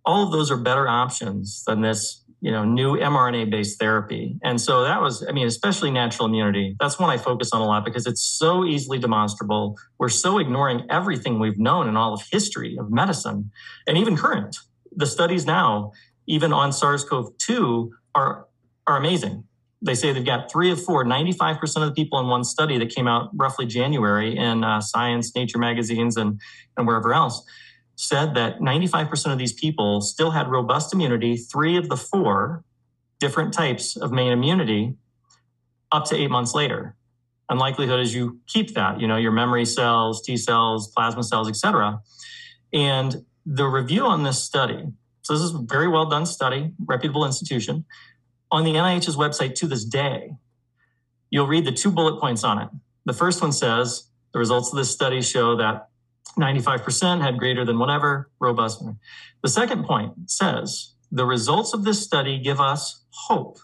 All of those are better options than this, new mRNA-based therapy. And so that was, especially natural immunity. That's one I focus on a lot because it's so easily demonstrable. We're so ignoring everything we've known in all of history of medicine and even current. The studies now, even on SARS-CoV-2, are amazing. They say they've got 3 of 4, 95% of the people in one study that came out roughly January in Science, Nature magazines, and wherever else. Said that 95% of these people still had robust immunity. 3 of the 4 different types of main immunity up to 8 months later. And likelihood is you keep that, your memory cells, T cells, plasma cells, et cetera. And the review on this study, so this is a very well done study, reputable institution, on the NIH's website to this day, you'll read the two bullet points on it. The first one says, the results of this study show that 95% had greater than whatever, robust. The second point says, the results of this study give us hope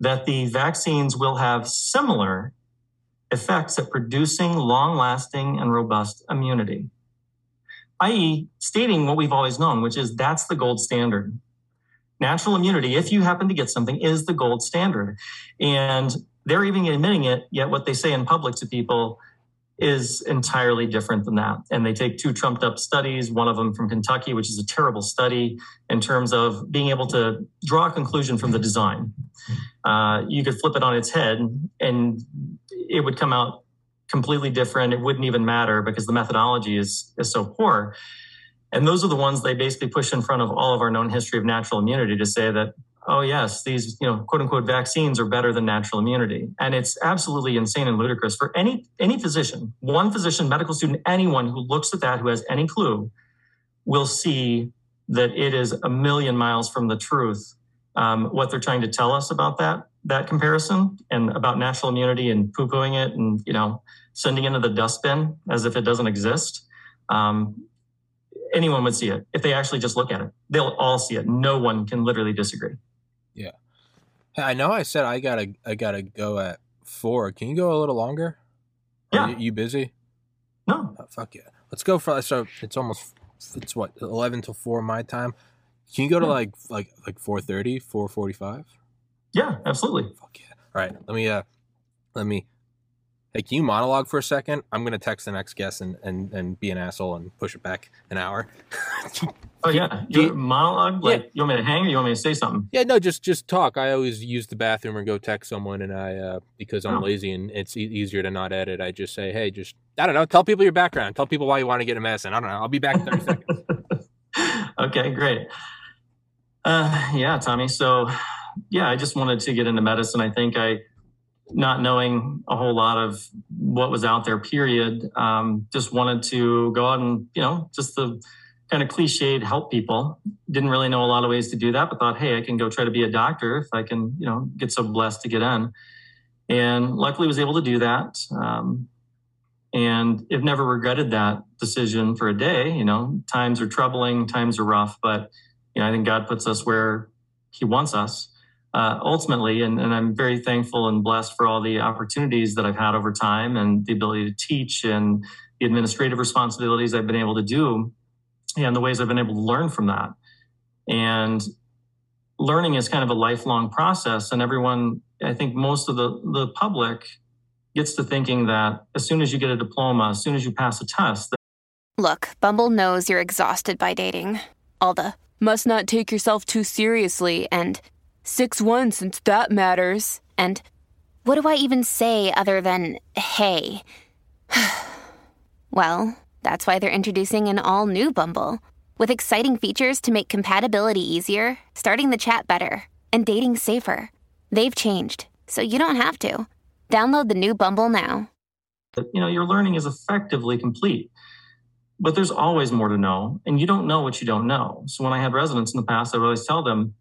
that the vaccines will have similar effects at producing long-lasting and robust immunity, i.e. stating what we've always known, which is that's the gold standard. Natural immunity, if you happen to get something, is the gold standard. And they're even admitting it, yet what they say in public to people is entirely different than that. And they take two trumped up studies, one of them from Kentucky, which is a terrible study in terms of being able to draw a conclusion from the design. You could flip it on its head and it would come out completely different. It wouldn't even matter because the methodology is so poor. And those are the ones they basically push in front of all of our known history of natural immunity to say that, oh yes, these, quote unquote vaccines are better than natural immunity. And it's absolutely insane and ludicrous for any physician, one physician, medical student, anyone who looks at that, who has any clue, will see that it is a million miles from the truth. What they're trying to tell us about that comparison and about natural immunity and poo-pooing it and, sending it into the dustbin as if it doesn't exist. Anyone would see it if they actually just look at it. They'll all see it. No one can literally disagree. Yeah. I know I said I gotta go at 4. Can you go a little longer? Yeah. You busy? No. Oh, fuck yeah. Let's go for so it's what, 11 till 4 my time. Can you go to like 4:30, 4:45? Yeah, absolutely. Fuck yeah. All right. Let me hey, can you monologue for a second? I'm going to text the next guest and be an asshole and push it back an hour. Oh, yeah. You monologue? Like, yeah. You want me to hang or you want me to say something? Yeah, no, just talk. I always use the bathroom or go text someone, and because I'm lazy and it's easier to not edit, I just say, hey, I don't know, tell people your background. Tell people why you want to get a medicine. I don't know. I'll be back in 30 seconds. Okay, great. Yeah, Tommy. So, yeah, I just wanted to get into medicine. I think not knowing a whole lot of what was out there, period. Just wanted to go out and, just the kind of cliched help people. Didn't really know a lot of ways to do that, but thought, hey, I can go try to be a doctor if I can, get so blessed to get in. And luckily was able to do that. And I've never regretted that decision for a day. Times are troubling, times are rough, but, I think God puts us where he wants us. Ultimately, and I'm very thankful and blessed for all the opportunities that I've had over time and the ability to teach and the administrative responsibilities I've been able to do and the ways I've been able to learn from that. And learning is kind of a lifelong process. And everyone, I think most of the public gets to thinking that as soon as you get a diploma, as soon as you pass a test. Look, Bumble knows you're exhausted by dating. All the must not take youmself too seriously and 6'1" since that matters. And what do I even say other than, hey? Well, that's why they're introducing an all-new Bumble with exciting features to make compatibility easier, starting the chat better, and dating safer. They've changed, so you don't have to. Download the new Bumble now. Your learning is effectively complete. But there's always more to know, and you don't know what you don't know. So when I had residents in the past, I would always tell them,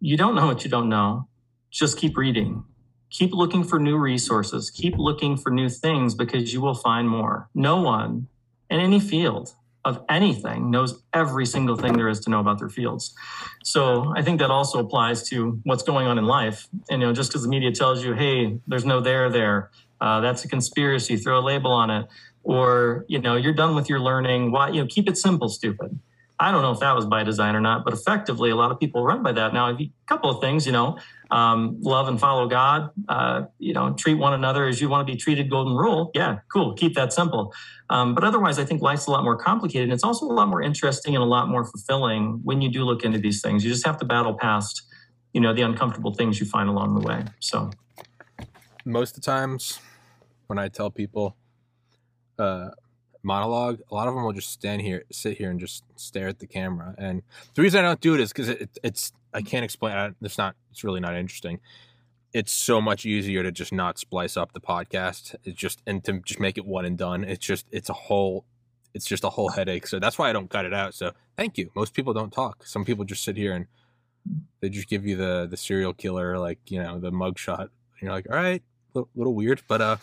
you don't know what you don't know. Just keep reading. Keep looking for new resources. Keep looking for new things because you will find more. No one in any field of anything knows every single thing there is to know about their fields. So I think that also applies to what's going on in life. And, just because the media tells you, hey, there's no there there. That's a conspiracy. Throw a label on it. Or, you're done with your learning. Why, keep it simple, stupid. I don't know if that was by design or not, but effectively, a lot of people run by that. Now, a couple of things, love and follow God, treat one another as you want to be treated, golden rule. Yeah, cool. Keep that simple. But otherwise, I think life's a lot more complicated. And it's also a lot more interesting and a lot more fulfilling when you do look into these things. You just have to battle past, the uncomfortable things you find along the way. So most of the times when I tell people monologue, a lot of them will just sit here and just stare at the camera. And the reason I don't do it is because it's I can't explain. It's really not interesting. It's so much easier to just not splice up the podcast. To just make it one and done. It's just a whole headache. So that's why I don't cut it out. So thank you. Most people don't talk. Some people just sit here and they just give you the serial killer, like, you know, the mugshot. You're like, all right, little weird, but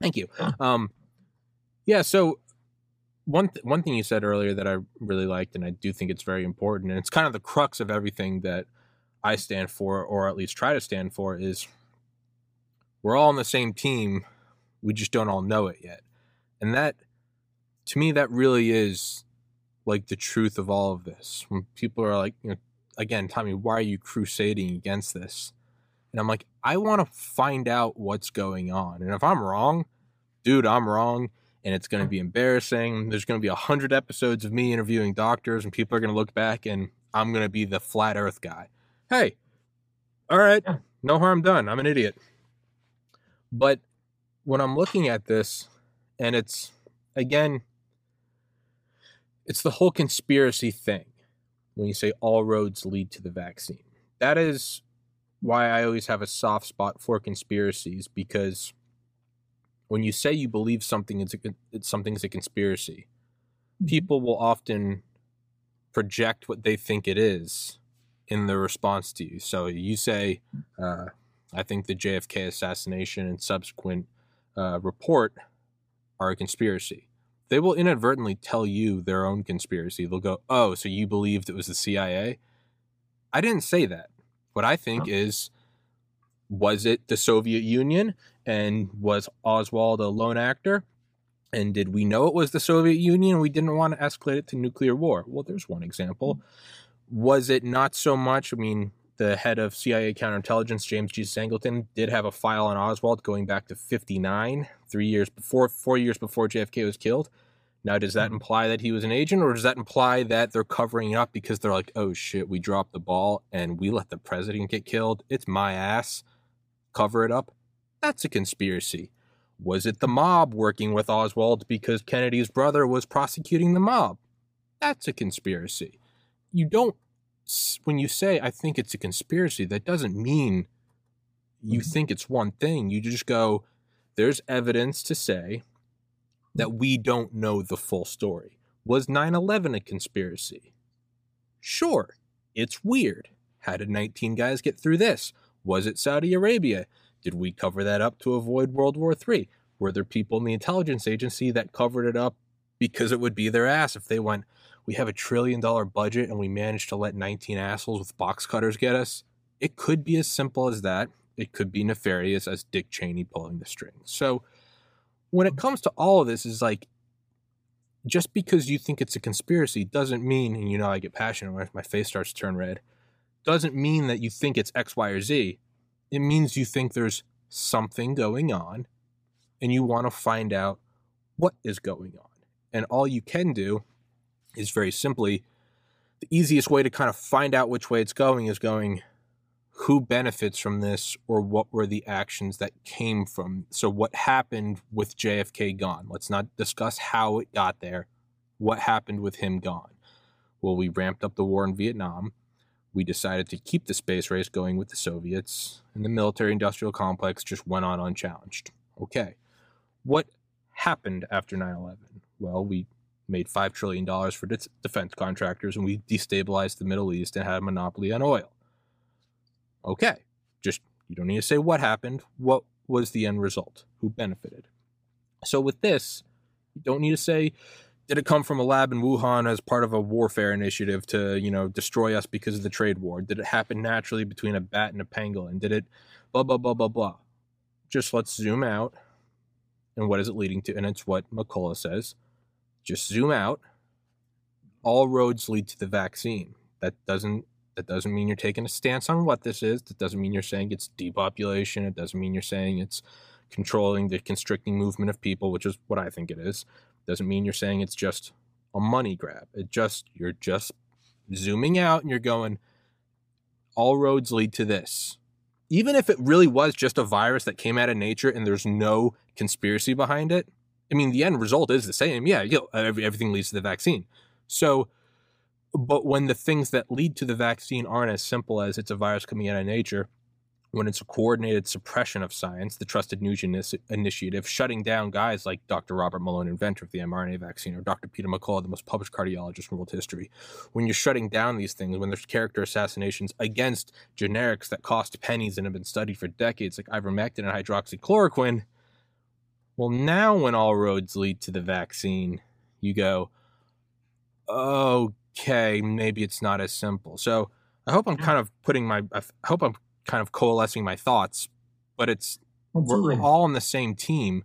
thank you. Yeah. So one thing you said earlier that I really liked, and I do think it's very important, and it's kind of the crux of everything that I stand for, or at least try to stand for, is we're all on the same team. We just don't all know it yet. And that, to me, that really is like the truth of all of this. When people are like, you know, again, Tommy, why are you crusading against this? And I'm like, I want to find out what's going on. And if I'm wrong, dude, I'm wrong. And it's going to be embarrassing. There's going to be 100 episodes of me interviewing doctors, and people are going to look back, and I'm going to be the flat earth guy. Hey, all right, no harm done. I'm an idiot. But when I'm looking at this, and it's, again, it's the whole conspiracy thing. When you say all roads lead to the vaccine, that is why I always have a soft spot for conspiracies, because when you say you believe something, something's a conspiracy, people will often project what they think it is in their response to you. So you say, I think the JFK assassination and subsequent report are a conspiracy. They will inadvertently tell you their own conspiracy. They'll go, oh, so you believed it was the CIA? I didn't say that. What I think is, was it the Soviet Union, and was Oswald a lone actor? And did we know it was the Soviet Union and we didn't want to escalate it to nuclear war? Well, there's one example. Was it not so much? I mean, the head of CIA counterintelligence, James G. Singleton, did have a file on Oswald going back to 1959, 4 years before JFK was killed. Now, does that imply that he was an agent, or does that imply that they're covering it up because they're like, oh, shit, we dropped the ball and we let the president get killed? It's my ass. Cover it up. That's a conspiracy. Was it the mob working with Oswald because Kennedy's brother was prosecuting the mob? That's a conspiracy. You don't, when you say, I think it's a conspiracy, that doesn't mean you think it's one thing. You just go, there's evidence to say that we don't know the full story. Was 9/11 a conspiracy? Sure, it's weird. How did 19 guys get through this? Was it Saudi Arabia? Did we cover that up to avoid World War III? Were there people in the intelligence agency that covered it up because it would be their ass if they went, we have $1 trillion budget and we managed to let 19 assholes with box cutters get us? It could be as simple as that. It could be nefarious as Dick Cheney pulling the string. So when it comes to all of this, is like, just because you think it's a conspiracy doesn't mean, and you know I get passionate when my face starts to turn red, doesn't mean that you think it's X, Y, or Z. It means you think there's something going on and you want to find out what is going on. And all you can do is very simply, the easiest way to kind of find out which way it's going is going, who benefits from this, or what were the actions that came from? So what happened with JFK gone? Let's not discuss how it got there. What happened with him gone? Well, we ramped up the war in Vietnam. We decided to keep the space race going with the Soviets, and the military-industrial complex just went on unchallenged. Okay. What happened after 9/11? Well, we made $5 trillion for defense contractors, and we destabilized the Middle East and had a monopoly on oil. Okay, just, you don't need to say what happened. What was the end result? Who benefited? So with this, you don't need to say, did it come from a lab in Wuhan as part of a warfare initiative to, you know, destroy us because of the trade war? Did it happen naturally between a bat and a pangolin? Did it blah, blah, blah, blah, blah? Just let's zoom out. And what is it leading to? And it's what McCullough says. Just zoom out. All roads lead to the vaccine. That doesn't mean you're taking a stance on what this is. That doesn't mean you're saying it's depopulation. It doesn't mean you're saying it's controlling the constricting movement of people, which is what I think it is. It doesn't mean you're saying it's just a money grab. You're just zooming out and you're going, all roads lead to this. Even if it really was just a virus that came out of nature and there's no conspiracy behind it, I mean, the end result is the same. Yeah, everything leads to the vaccine. So, but when the things that lead to the vaccine aren't as simple as it's a virus coming out of nature, when it's a coordinated suppression of science, the Trusted News Initiative, shutting down guys like Dr. Robert Malone, inventor of the mRNA vaccine, or Dr. Peter McCullough, the most published cardiologist in world history. When you're shutting down these things, when there's character assassinations against generics that cost pennies and have been studied for decades, like ivermectin and hydroxychloroquine, well, now when all roads lead to the vaccine, you go, okay, maybe it's not as simple. So I hope I'm kind of coalescing my thoughts, but we're all on the same team.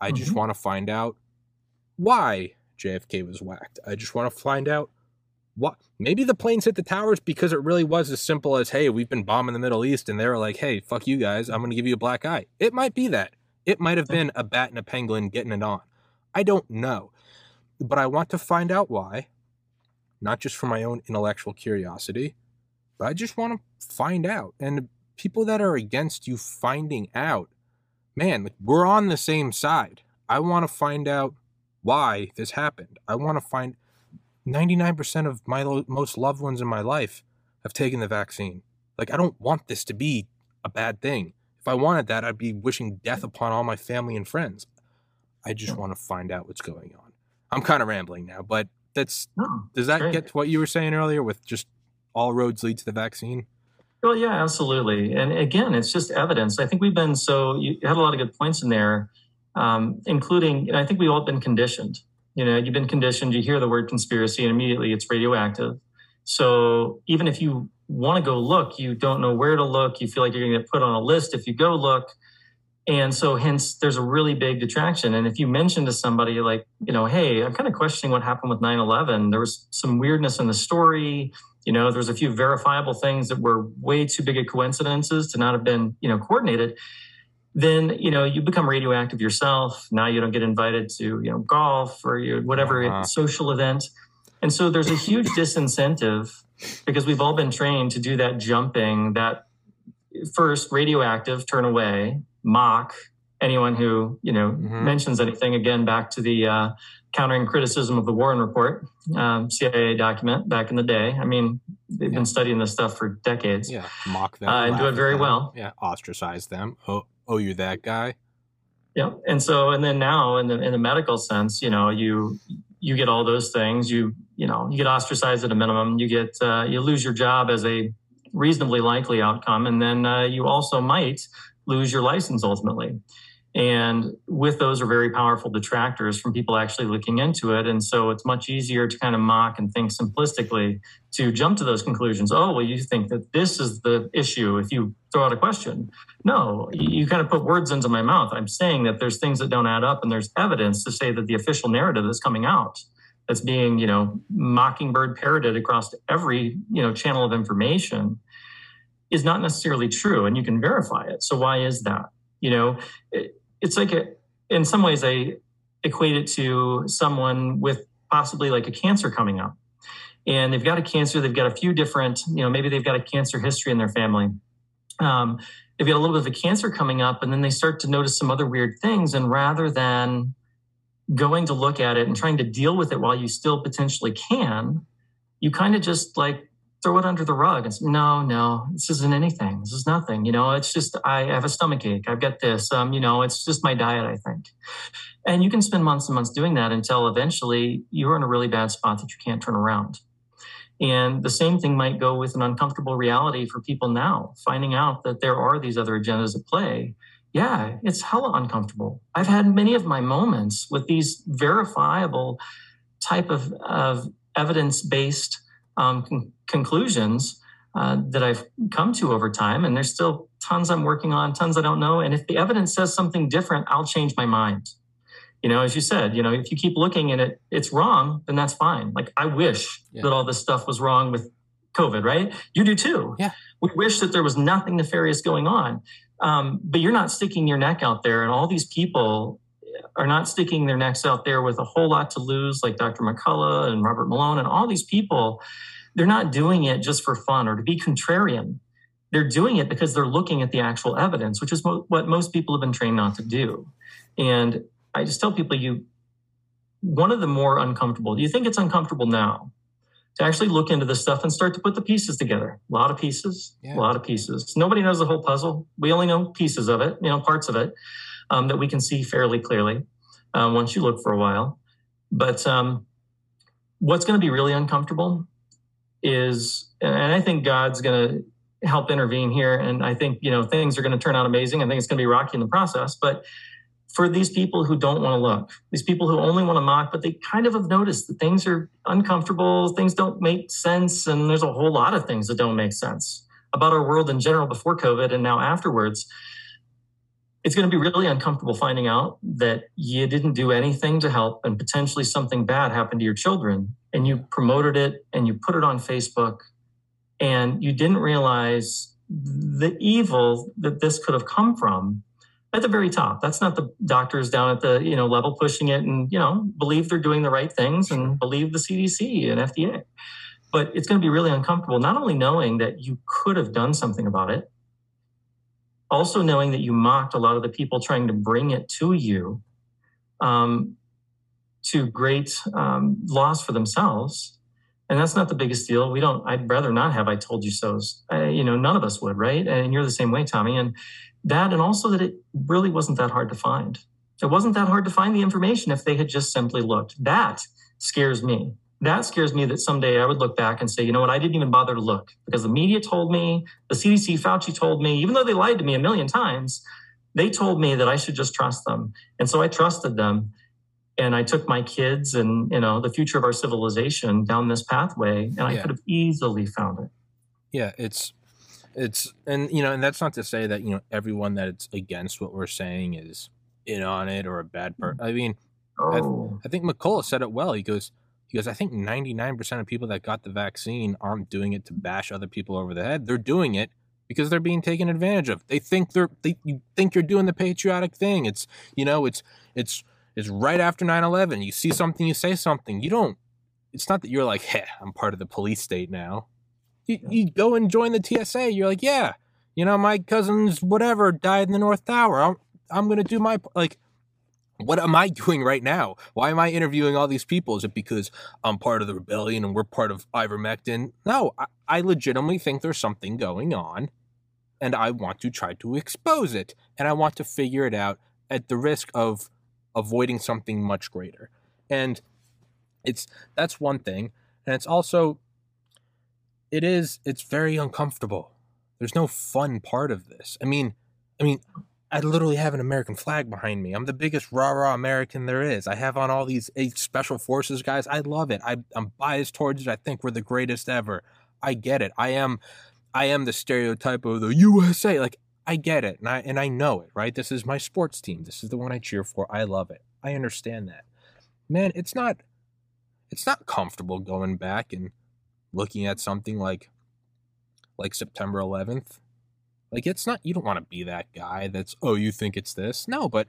I just want to find out why JFK was whacked. I just want to find out what, maybe the planes hit the towers because it really was as simple as, hey, we've been bombing the Middle East and they were like, hey, fuck you guys, I'm going to give you a black eye. It might be that. It might have been a bat and a pangolin getting it on. I don't know, but I want to find out why, not just for my own intellectual curiosity, but I just want to find out. And people that are against you finding out, man, like, we're on the same side. I want to find out why this happened. I want to find 99% of my most loved ones in my life have taken the vaccine. Like, I don't want this to be a bad thing. If I wanted that, I'd be wishing death upon all my family and friends. I just want to find out what's going on. I'm kind of rambling now, but does that get to what you were saying earlier with just all roads lead to the vaccine? Well, yeah, absolutely. And again, it's just evidence. I think we've been you had a lot of good points in there, including, I think we've all been conditioned. You know, you've been conditioned, you hear the word conspiracy and immediately it's radioactive. So even if you want to go look, you don't know where to look. You feel like you're going to get put on a list if you go look. And so hence there's a really big detraction. And if you mention to somebody like, you know, hey, I'm kind of questioning what happened with 9/11. There was some weirdness in the story. You know, there's a few verifiable things that were way too big of coincidences to not have been, you know, coordinated. Then, you know, you become radioactive yourself. Now you don't get invited to, you know, golf or whatever social event. And so there's a huge disincentive because we've all been trained to do that jumping, that first radioactive, turn away, mock anyone who, you know, mentions anything. Again, back to the countering criticism of the Warren Report, CIA document back in the day. I mean, they've been studying this stuff for decades. Yeah, mock them. And do it very well. Yeah, ostracize them. Oh, you're that guy? Yeah. And so, and then now in the medical sense, you know, you get all those things. You get ostracized at a minimum. You get, you lose your job as a reasonably likely outcome. And then you also might lose your license ultimately. And with those are very powerful detractors from people actually looking into it. And so it's much easier to kind of mock and think simplistically to jump to those conclusions. Oh, well, you think that this is the issue if you throw out a question. No, you kind of put words into my mouth. I'm saying that there's things that don't add up and there's evidence to say that the official narrative that's coming out, that's being, you know, mockingbird parroted across every, you know, channel of information is not necessarily true and you can verify it. So why is that? You know, it's like in some ways, I equate it to someone with possibly like a cancer coming up, and they've got a cancer. They've got a few different, you know, maybe they've got a cancer history in their family. They've got a little bit of a cancer coming up, and then they start to notice some other weird things. And rather than going to look at it and trying to deal with it while you still potentially can, you kind of just like throw it under the rug and say, no, this isn't anything. This is nothing. You know, it's just, I have a stomach ache. I've got this, you know, it's just my diet, I think. And you can spend months and months doing that until eventually you're in a really bad spot that you can't turn around. And the same thing might go with an uncomfortable reality for people now, finding out that there are these other agendas at play. Yeah, it's hella uncomfortable. I've had many of my moments with these verifiable type of evidence-based conclusions that I've come to over time, and there's still tons I'm working on, tons I don't know. And if the evidence says something different, I'll change my mind. You know, as you said, you know, if you keep looking at it, it's wrong, then that's fine. Like, I wish that all this stuff was wrong with COVID, right? You do too. Yeah. We wish that there was nothing nefarious going on. But you're not sticking your neck out there, and all these people are not sticking their necks out there with a whole lot to lose, like Dr. McCullough and Robert Malone and all these people. They're not doing it just for fun or to be contrarian. They're doing it because they're looking at the actual evidence, which is what most people have been trained not to do. And I just tell people, one of the more uncomfortable, do you think it's uncomfortable now to actually look into this stuff and start to put the pieces together? A lot of pieces, yeah. Nobody knows the whole puzzle. We only know pieces of it, parts of it that we can see fairly clearly once you look for a while. But what's going to be really uncomfortable is, and I think God's going to help intervene here. And I think, things are going to turn out amazing. I think it's going to be rocky in the process, but for these people who don't want to look, these people who only want to mock, but they kind of have noticed that things are uncomfortable, things don't make sense, and there's a whole lot of things that don't make sense about our world in general before COVID and now afterwards. It's going to be really uncomfortable finding out that you didn't do anything to help and potentially something bad happened to your children, and you promoted it and you put it on Facebook, and you didn't realize the evil that this could have come from. At the very top, that's not the doctors down at the level pushing it and believe they're doing the right things and believe the CDC and FDA. But it's going to be really uncomfortable, not only knowing that you could have done something about it, also knowing that you mocked a lot of the people trying to bring it to you, to great loss for themselves. And that's not the biggest deal. I'd rather not have I told you so's. None of us would, right? And you're the same way, Tommy. And also that it really wasn't that hard to find. It wasn't that hard to find the information if they had just simply looked. That scares me. That scares me that someday I would look back and say, you know what, I didn't even bother to look because the media told me, the CDC, Fauci told me, even though they lied to me a million times, they told me that I should just trust them. And so I trusted them. And I took my kids and, the future of our civilization down this pathway, and I could have easily found it. Yeah, and that's not to say that, everyone that's against what we're saying is in on it or a bad person. I mean, I think McCullough said it well. He goes, I think 99% of people that got the vaccine aren't doing it to bash other people over the head. They're doing it because they're being taken advantage of. You think you're doing the patriotic thing. It's, it's right after 9/11. You see something, you say something. It's not that you're like, hey, I'm part of the police state now. You go and join the TSA. You're like, yeah, my cousin's whatever died in the North Tower. I'm going to do my, what am I doing right now? Why am I interviewing all these people? Is it because I'm part of the rebellion and we're part of Ivermectin? No, I legitimately think there's something going on, and I want to try to expose it, and I want to figure it out at the risk of avoiding something much greater. And that's one thing. And it's also... It's very uncomfortable. There's no fun part of this. I mean, I literally have an American flag behind me. I'm the biggest rah-rah American there is. I have on all these special forces guys. I love it. I'm biased towards it. I think we're the greatest ever. I get it. I am the stereotype of the USA. I get it. And I know it, right? This is my sports team. This is the one I cheer for. I love it. I understand that. Man, it's not comfortable going back and looking at something like September 11th, you don't want to be that guy that's, you think it's this. No, but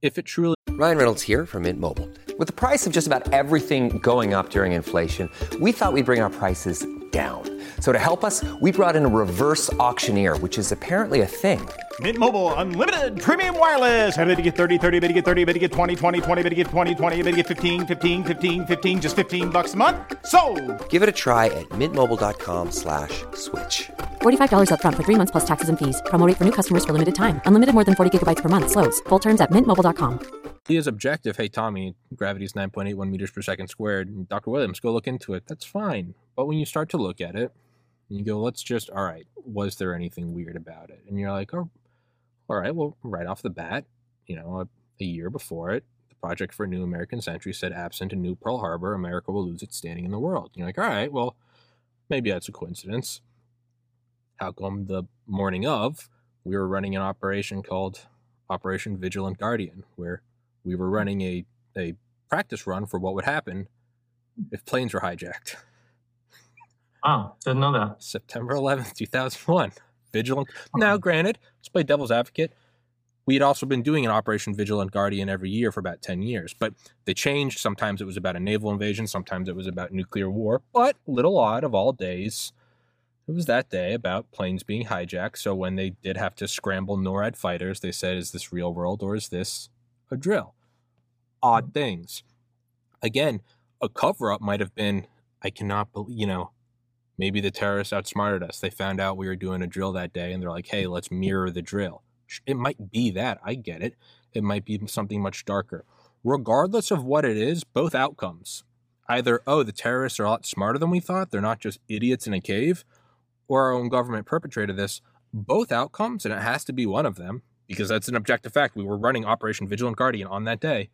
if it truly... Ryan Reynolds here from Mint Mobile. With the price of just about everything going up during inflation, we thought we'd bring our prices down. So to help us, we brought in a reverse auctioneer, which is apparently a thing. Mint Mobile Unlimited Premium Wireless. How to get 30, 30, how to get 30, how to get 20, 20, 20, how to get 20, 20, how to get 15, 15, 15, 15, just $15 a month? Sold! Give it a try at mintmobile.com/switch. $45 up front for 3 months plus taxes and fees. Promo rate for new customers for limited time. Unlimited more than 40 gigabytes per month. Slows full terms at mintmobile.com. He is objective. Hey, Tommy, gravity is 9.81 meters per second squared. Dr. Williams, go look into it. That's fine. But when you start to look at it, and you go, all right, was there anything weird about it? And you're like, oh, all right, well, right off the bat, a year before it, the Project for a New American Century said, absent a new Pearl Harbor, America will lose its standing in the world. And you're like, all right, well, maybe that's a coincidence. How come the morning of, we were running an operation called Operation Vigilant Guardian, where we were running a practice run for what would happen if planes were hijacked. Wow, didn't know that. September 11th, 2001. Vigilant. Now, granted, let's play devil's advocate. We had also been doing an Operation Vigilant Guardian every year for about 10 years, but they changed. Sometimes it was about a naval invasion. Sometimes it was about nuclear war. But little odd of all days, it was that day about planes being hijacked. So when they did have to scramble NORAD fighters, they said, is this real world or is this a drill? odd things. Again, a cover-up might have been, I cannot believe, you know, maybe the terrorists outsmarted us. They found out we were doing a drill that day, and they're like, hey, let's mirror the drill. It might be that. I get it. It might be something much darker. Regardless of what it is, both outcomes. Either, oh, the terrorists are a lot smarter than we thought, they're not just idiots in a cave, or our own government perpetrated this. Both outcomes, and it has to be one of them, because that's an objective fact. We were running Operation Vigilant Guardian on that day.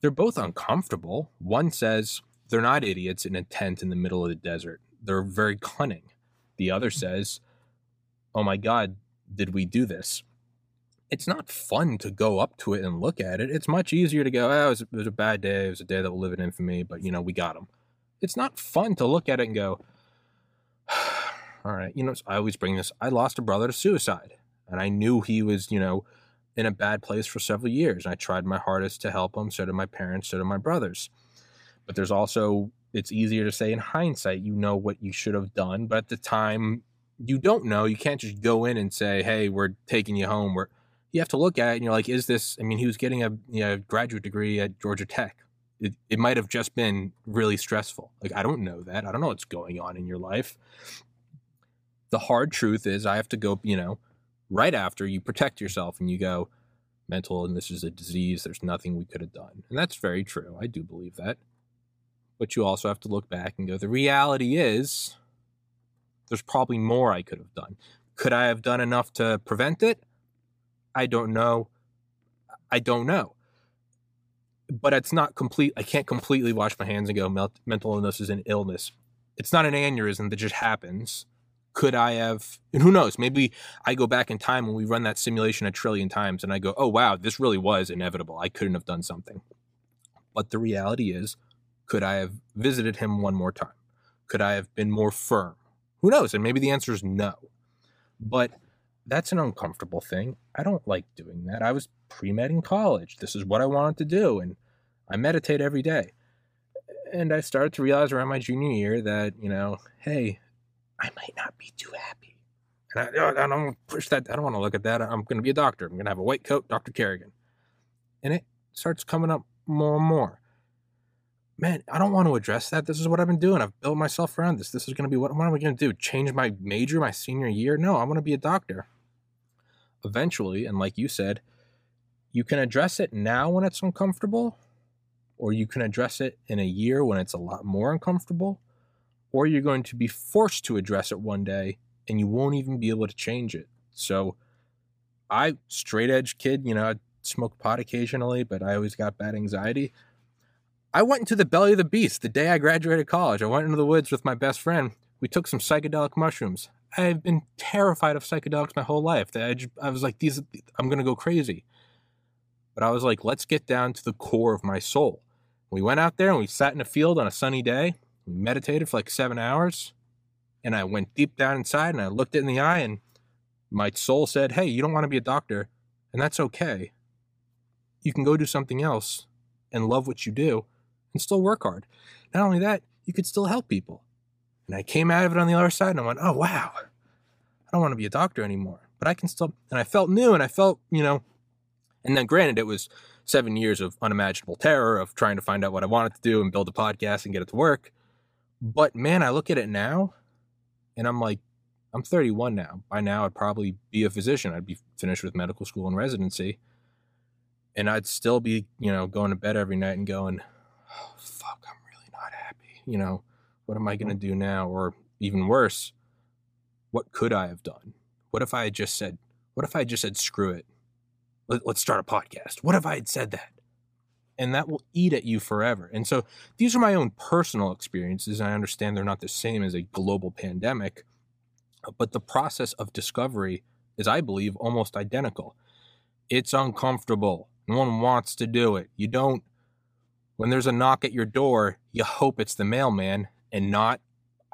They're both uncomfortable. One says they're not idiots in a tent in the middle of the desert. They're very cunning. The other says, oh my God, did we do this? It's not fun to go up to it and look at it. It's much easier to go, oh, it was a bad day. It was a day that will live in infamy, but, you know, we got them. It's not fun to look at it and go, all right. You know, I always bring this. I lost a brother to suicide, and I knew he was, you know, in a bad place for several years. And I tried my hardest to help him. So did my parents. So did my brothers. But there's also, it's easier to say in hindsight, you know what you should have done. But at the time, you don't know. You can't just go in and say, hey, we're taking you home. You have to look at it and you're like, is this, I mean, he was getting a graduate degree at Georgia Tech. It might have just been really stressful. Like, I don't know that. I don't know what's going on in your life. The hard truth is I have to go, you know, right after you protect yourself and you go mental and this is a disease. There's nothing we could have done. And that's very true. I do believe that. But you also have to look back and go, the reality is there's probably more I could have done. Could I have done enough to prevent it? I don't know. But it's not complete. I can't completely wash my hands and go, mental illness is an illness. It's not an aneurysm that just happens. Could I have, and who knows, maybe I go back in time when we run that simulation 1 trillion times and I go, oh, wow, this really was inevitable. I couldn't have done something. But the reality is, could I have visited him one more time? Could I have been more firm? Who knows? And maybe the answer is no. But that's an uncomfortable thing. I don't like doing that. I was pre-med in college. This is what I wanted to do. And I meditate every day. And I started to realize around my junior year that, you know, hey, I might not be too happy. And I don't want to push that. I don't want to look at that. I'm going to be a doctor. I'm going to have a white coat, Dr. Kerrigan. And it starts coming up more and more. Man, I don't want to address that. This is what I've been doing. I've built myself around this. This is going to be what am I going to do? Change my major, my senior year? No, I want to be a doctor. Eventually, and like you said, you can address it now when it's uncomfortable, or you can address it in a year when it's a lot more uncomfortable, or you're going to be forced to address it one day and you won't even be able to change it. So I, straight edge kid, you know, I smoked pot occasionally, but I always got bad anxiety. I went into the belly of the beast the day I graduated college. I went into the woods with my best friend. We took some psychedelic mushrooms. I've been terrified of psychedelics my whole life. I was like, I'm going to go crazy. But I was like, let's get down to the core of my soul. We went out there and we sat in a field on a sunny day. We meditated for like 7 hours. And I went deep down inside and I looked it in the eye and my soul said, hey, you don't want to be a doctor. And that's okay. You can go do something else and love what you do and still work hard. Not only that, you could still help people. And I came out of it on the other side and I went, oh, wow, I don't want to be a doctor anymore, but I can still, and I felt new and I felt, you know, and then granted, it was 7 years of unimaginable terror of trying to find out what I wanted to do and build a podcast and get it to work. But man, I look at it now and I'm like, I'm 31 now. By now, I'd probably be a physician. I'd be finished with medical school and residency. And I'd still be, you know, going to bed every night and going, oh, fuck, I'm really not happy, you know. What am I going to do now? Or even worse, what could I have done? What if I had just said, screw it. Let's start a podcast. What if I had said that? And that will eat at you forever. And so these are my own personal experiences. And I understand they're not the same as a global pandemic, but the process of discovery is, I believe, almost identical. It's uncomfortable. No one wants to do it. You don't, when there's a knock at your door, you hope it's the mailman. And not,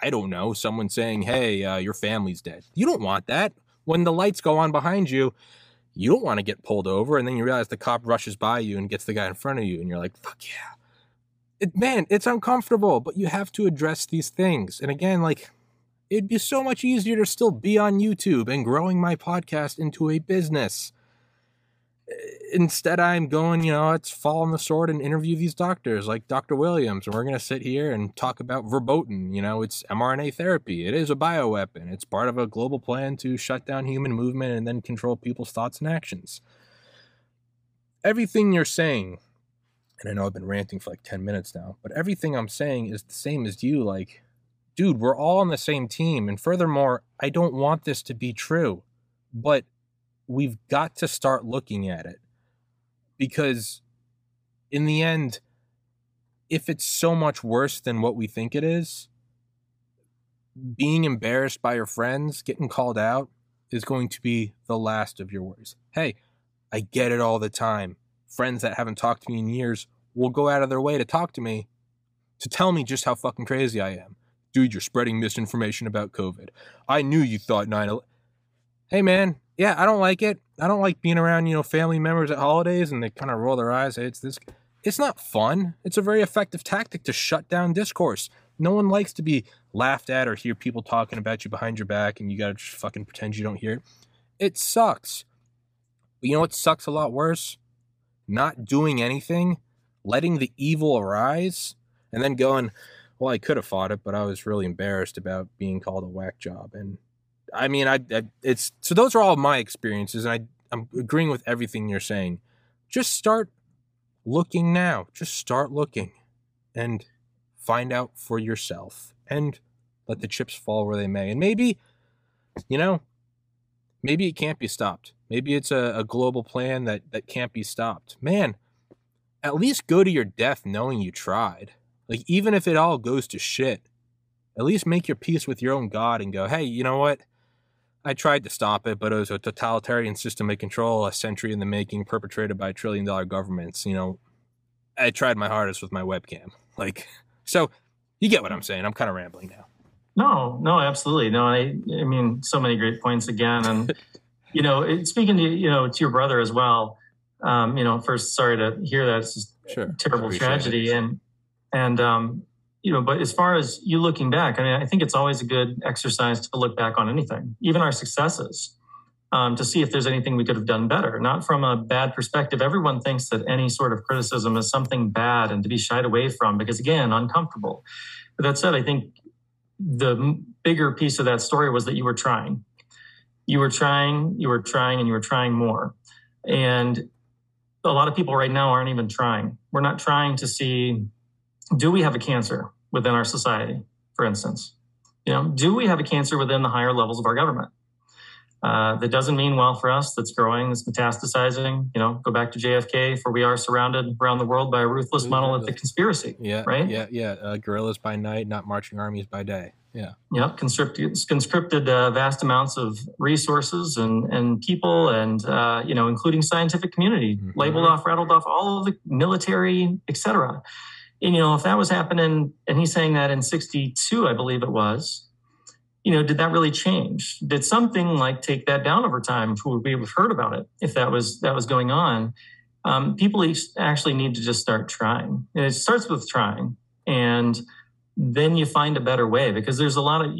I don't know, someone saying, hey, your family's dead. You don't want that. When the lights go on behind you, you don't want to get pulled over. And then you realize the cop rushes by you and gets the guy in front of you. And you're like, fuck yeah. It's uncomfortable, but you have to address these things. And again, like, it'd be so much easier to still be on YouTube and growing my podcast into a business. Instead, I'm going, let's fall on the sword and interview these doctors like Dr. Williams. And we're going to sit here and talk about verboten. It's mRNA therapy. It is a bioweapon. It's part of a global plan to shut down human movement and then control people's thoughts and actions. Everything you're saying, and I know I've been ranting for like 10 minutes now, but everything I'm saying is the same as you. Like, dude, we're all on the same team. And furthermore, I don't want this to be true, but we've got to start looking at it. Because in the end, if it's so much worse than what we think it is, being embarrassed by your friends, getting called out, is going to be the last of your worries. Hey, I get it all the time. Friends that haven't talked to me in years will go out of their way to talk to me, to tell me just how fucking crazy I am. Dude, you're spreading misinformation about COVID. I knew you thought 9/11. Hey, man. Yeah, I don't like it. I don't like being around, family members at holidays and they kind of roll their eyes. Hey, it's this. It's not fun. It's a very effective tactic to shut down discourse. No one likes to be laughed at or hear people talking about you behind your back and you got to just fucking pretend you don't hear it. It sucks. But you know what sucks a lot worse? Not doing anything, letting the evil arise, and then going, well, I could have fought it, but I was really embarrassed about being called a whack job. And I mean, it's so those are all my experiences, and I'm agreeing with everything you're saying. Just start looking now. Just start looking and find out for yourself and let the chips fall where they may. And maybe, maybe it can't be stopped. Maybe it's a global plan that can't be stopped. Man, at least go to your death knowing you tried. Like, even if it all goes to shit, at least make your peace with your own God and go, hey, you know what? I tried to stop it, but it was a totalitarian system of control, a century in the making, perpetrated by $1 trillion governments. I tried my hardest with my webcam. Like, so you get what I'm saying. I'm kind of rambling now. No, absolutely. No, I mean, so many great points again. And, speaking to, to your brother as well, first, sorry to hear that. It's just sure. Terrible tragedy. It. And but as far as you looking back, I mean, I think it's always a good exercise to look back on anything, even our successes, to see if there's anything we could have done better. Not from a bad perspective. Everyone thinks that any sort of criticism is something bad and to be shied away from because, again, uncomfortable. But that said, I think the bigger piece of that story was that you were trying. And you were trying more. And a lot of people right now aren't even trying. We're not trying to see... Do we have a cancer within our society, for instance? Do we have a cancer within the higher levels of our government? That doesn't mean well for us, that's growing, that's metastasizing. Go back to JFK, for we are surrounded around the world by a ruthless monolithic conspiracy, right? Yeah, guerrillas by night, not marching armies by day. Yeah, conscripted vast amounts of resources and people and, including scientific community, mm-hmm. rattled off all of the military, et cetera. And, if that was happening, and he's saying that in 1962, I believe it was, did that really change? Did something like take that down over time? Would we have heard about it if that was going on? People actually need to just start trying. And it starts with trying. And then you find a better way because there's a lot of...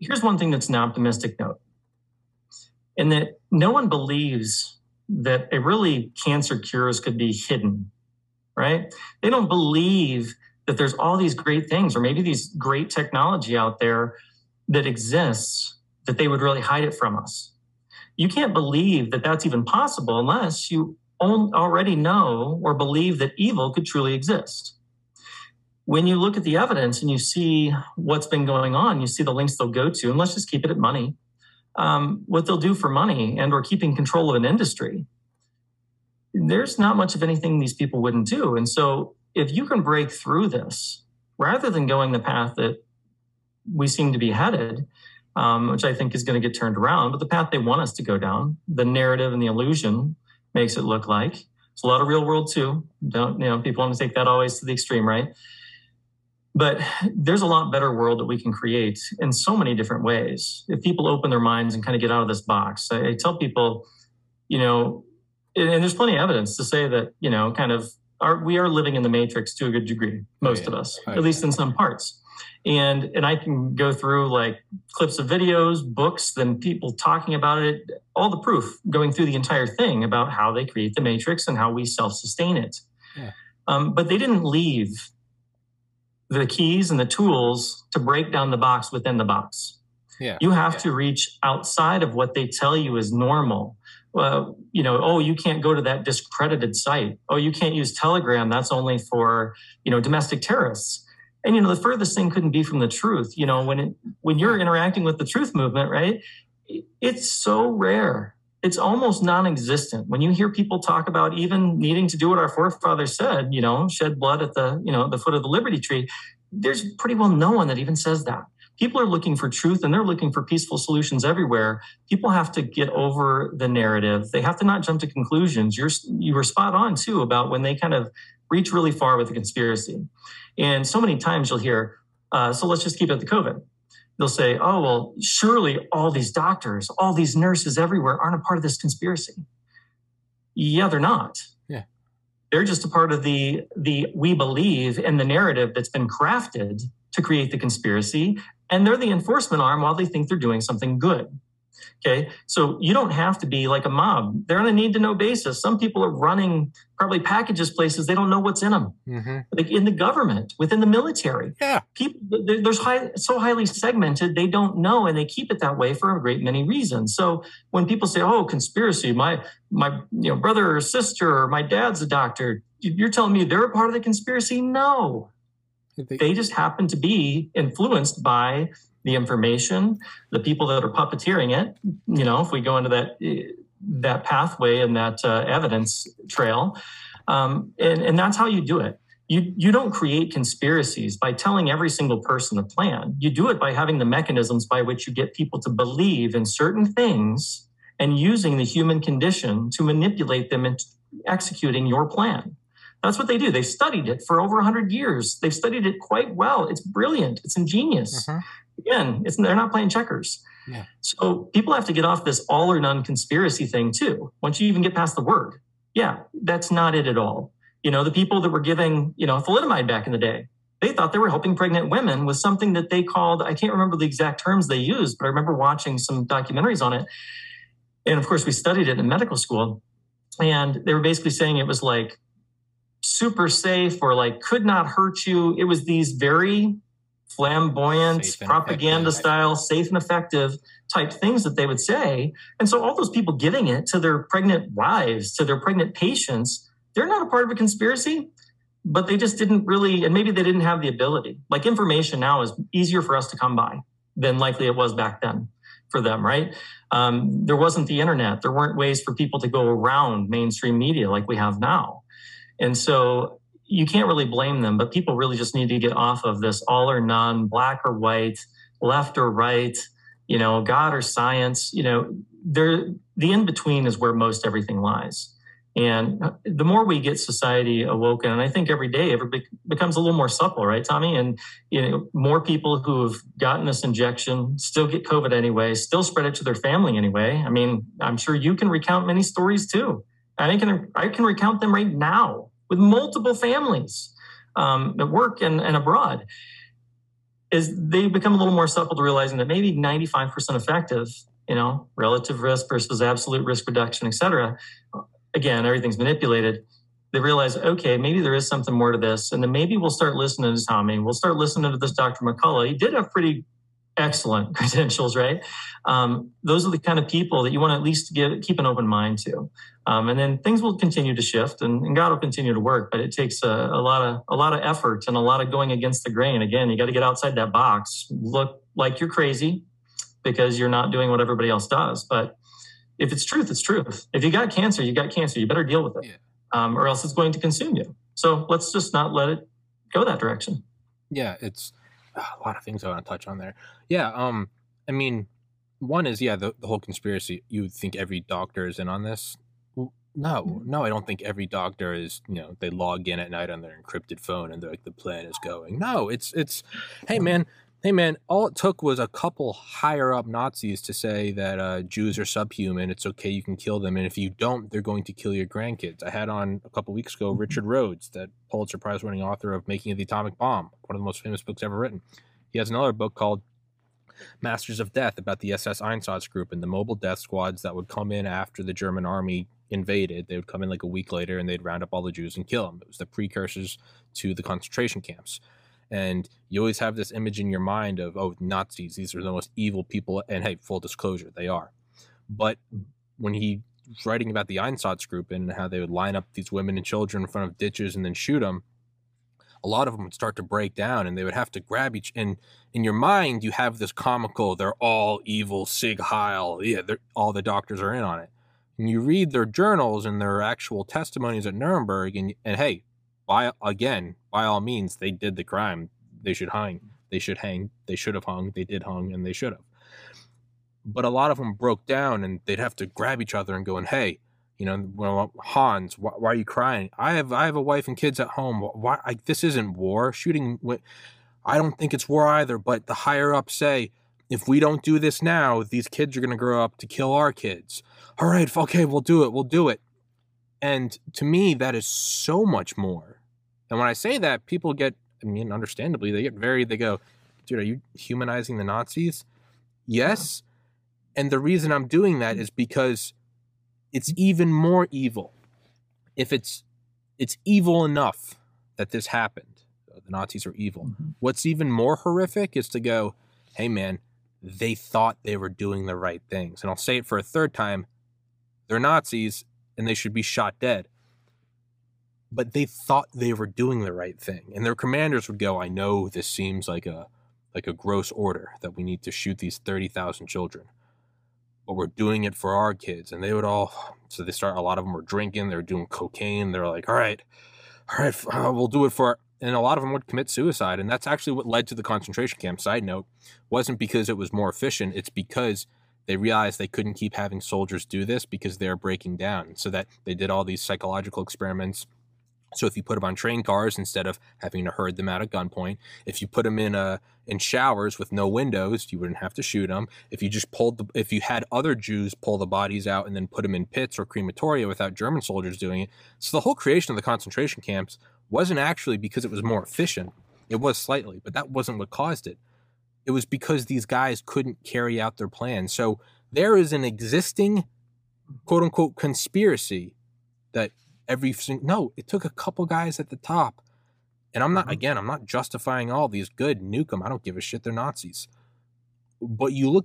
Here's one thing that's an optimistic note. And that no one believes that cancer cures could be hidden. Right? They don't believe that there's all these great things or maybe these great technology out there that exists that they would really hide it from us. You can't believe that that's even possible unless you already know or believe that evil could truly exist. When you look at the evidence and you see what's been going on, you see the links they'll go to, and let's just keep it at money. What they'll do for money and or keeping control of an industry, there's not much of anything these people wouldn't do. And so if you can break through this, rather than going the path that we seem to be headed, which I think is going to get turned around, but the path they want us to go down, the narrative and the illusion makes it look like. It's a lot of real world too. People want to take that always to the extreme, right? But there's a lot better world that we can create in so many different ways. If people open their minds and kind of get out of this box, I tell people, and there's plenty of evidence to say that, kind of we are living in the matrix to a good degree, most of us, at least in some parts. And I can go through like clips of videos, books, then people talking about it, all the proof going through the entire thing about how they create the matrix and how we self-sustain it. Yeah. But they didn't leave the keys and the tools to break down the box within the box. Yeah. You have to reach outside of what they tell you is normal. Well, you know, oh, you can't go to that discredited site. Oh, you can't use Telegram. That's only for, you know, domestic terrorists. And, you know, the furthest thing couldn't be from the truth. You know, when you're interacting with the truth movement, right, it's so rare. It's almost non-existent. When you hear people talk about even needing to do what our forefathers said, you know, shed blood at the, you know, the foot of the Liberty Tree, there's pretty well no one that even says that. People are looking for truth and they're looking for peaceful solutions everywhere. People have to get over the narrative. They have to not jump to conclusions. You were spot on too about when they kind of reach really far with the conspiracy. And so many times you'll hear, so let's just keep it to COVID. They'll say, oh, well, surely all these doctors, all these nurses everywhere aren't a part of this conspiracy. Yeah, they're not. Yeah. They're just a part of the we believe in the narrative that's been crafted to create the conspiracy. And they're the enforcement arm while they think they're doing something good. Okay. So you don't have to be like a mob. They're on a need to know basis. Some people are running probably packages, places they don't know what's in them. Mm-hmm. Like in the government, within the military. Yeah. People, they're so highly segmented, they don't know, and they keep it that way for a great many reasons. So when people say, oh, conspiracy, my you know, brother or sister or my dad's a doctor, you're telling me they're a part of the conspiracy? No. They just happen to be influenced by the information, the people that are puppeteering it. You know, if we go into that pathway and that evidence trail, and that's how you do it. You don't create conspiracies by telling every single person a plan. You do it by having the mechanisms by which you get people to believe in certain things and using the human condition to manipulate them into executing your plan. That's what they do. They've studied it for over 100 years. They've studied it quite well. It's brilliant. It's ingenious. Uh-huh. Again, they're not playing checkers. Yeah. So people have to get off this all or none conspiracy thing too. Once you even get past the word, yeah, that's not it at all. You know, the people that were giving, you know, thalidomide back in the day, they thought they were helping pregnant women with something that they called, I can't remember the exact terms they used, but I remember watching some documentaries on it. And of course, we studied it in medical school. And they were basically saying it was like super safe or like could not hurt you. It was these very flamboyant propaganda style, safe and effective type things that they would say. And so all those people giving it to their pregnant wives, to their pregnant patients, they're not a part of a conspiracy, but they just didn't really, and maybe they didn't have the ability. Like information now is easier for us to come by than likely it was back then for them, right? There wasn't the internet. There weren't ways for people to go around mainstream media like we have now. And so you can't really blame them, but people really just need to get off of this all or none, black or white, left or right, you know, God or science. You know, the in-between is where most everything lies. And the more we get society awoken, and I think every day everybody becomes a little more supple, right, Tommy? And, you know, more people who have gotten this injection still get COVID anyway, still spread it to their family anyway. I mean, I'm sure you can recount many stories too. And I can recount them right now, with multiple families at work and abroad, is they become a little more supple to realizing that maybe 95% effective, you know, relative risk versus absolute risk reduction, et cetera. Again, everything's manipulated. They realize, okay, maybe there is something more to this. And then maybe we'll start listening to Tommy. We'll start listening to this Dr. McCullough. He did have pretty excellent credentials, right? Those are the kind of people that you want to at least keep an open mind to. And then things will continue to shift and God will continue to work, but it takes a lot of effort and a lot of going against the grain. Again, you got to get outside that box, look like you're crazy because you're not doing what everybody else does. But if it's truth, it's truth. If you got cancer, you got cancer. You better deal with it, or else it's going to consume you. So let's just not let it go that direction. Yeah, it's a lot of things I want to touch on there. Yeah. I mean, one is, the whole conspiracy. You would think every doctor is in on this. No, I don't think every doctor is, you know, they log in at night on their encrypted phone and they're like, the plan is going. No, it's hey man, hey, man, all it took was a couple higher up Nazis to say that Jews are subhuman. It's okay. You can kill them. And if you don't, they're going to kill your grandkids. I had on a couple weeks ago Richard Rhodes, that Pulitzer Prize winning author of Making of the Atomic Bomb, one of the most famous books ever written. He has another book called Masters of Death about the SS Einsatz group and the mobile death squads that would come in after the German army invaded. They would come in like a week later and they'd round up all the Jews and kill them. It was the precursors to the concentration camps. And you always have this image in your mind of, oh, Nazis, these are the most evil people. And hey, full disclosure, they are. But when he's writing about the Einsatz group and how they would line up these women and children in front of ditches and then shoot them, a lot of them would start to break down and they would have to grab each. And in your mind, you have this comical, they're all evil, Sig Heil. Yeah, all the doctors are in on it. And you read their journals and their actual testimonies at Nuremberg and hey, by all means, they did the crime. They should hang. They should hang. They should have hung. They did hung, and they should have. But a lot of them broke down, and they'd have to grab each other and going, "Hey, you know, Hans, why are you crying? I have a wife and kids at home. Why? This isn't war. Shooting. I don't think it's war either. But the higher ups say, if we don't do this now, these kids are going to grow up to kill our kids. All right, okay, we'll do it. We'll do it." And to me, that is so much more. And when I say that, people get, I mean, understandably, they go, dude, are you humanizing the Nazis? Yes. And the reason I'm doing that is because it's even more evil. If it's evil enough that this happened, the Nazis are evil. Mm-hmm. What's even more horrific is to go, hey, man, they thought they were doing the right things. And I'll say it for a third time. They're Nazis and they should be shot dead. But they thought they were doing the right thing. And their commanders would go, I know this seems like a gross order that we need to shoot these 30,000 children, but we're doing it for our kids. And they would all, so they start, a lot of them were drinking, they were doing cocaine. They're like, all right, we'll do it for, and a lot of them would commit suicide. And that's actually what led to the concentration camp. Side note, wasn't because it was more efficient. It's because they realized they couldn't keep having soldiers do this because they're breaking down. So that they did all these psychological experiments. So if you put them on train cars instead of having to herd them out at gunpoint, if you put them in showers with no windows, you wouldn't have to shoot them. If you just if you had other Jews pull the bodies out and then put them in pits or crematoria without German soldiers doing it. So the whole creation of the concentration camps wasn't actually because it was more efficient. It was slightly, but that wasn't what caused it. It was because these guys couldn't carry out their plans. So there is an existing, quote unquote, conspiracy that it took a couple guys at the top. And I'm not justifying all these. Good, nuke them. I don't give a shit. They're Nazis. But you look.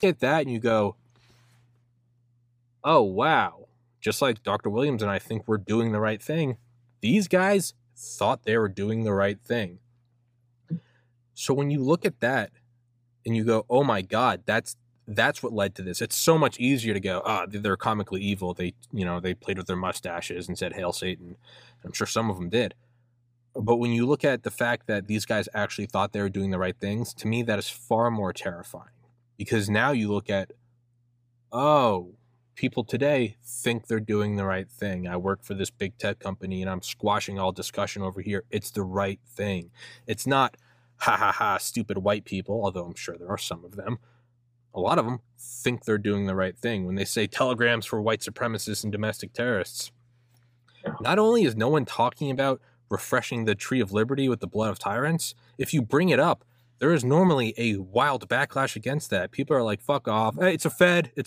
Get that and you go, oh, wow, just like Dr. Williams and I think we're doing the right thing. These guys thought they were doing the right thing. So when you look at that and you go, oh, my God, that's what led to this. It's so much easier to go, they're comically evil. They, you know, they played with their mustaches and said, Hail Satan. I'm sure some of them did. But when you look at the fact that these guys actually thought they were doing the right things, to me, that is far more terrifying. Because now you look at, oh, people today think they're doing the right thing. I work for this big tech company and I'm squashing all discussion over here. It's the right thing. It's not, stupid white people, although I'm sure there are some of them. A lot of them think they're doing the right thing. When they say telegrams for white supremacists and domestic terrorists, not only is no one talking about refreshing the tree of liberty with the blood of tyrants, if you bring it up, there is normally a wild backlash against that. People are like, fuck off. Hey, it's a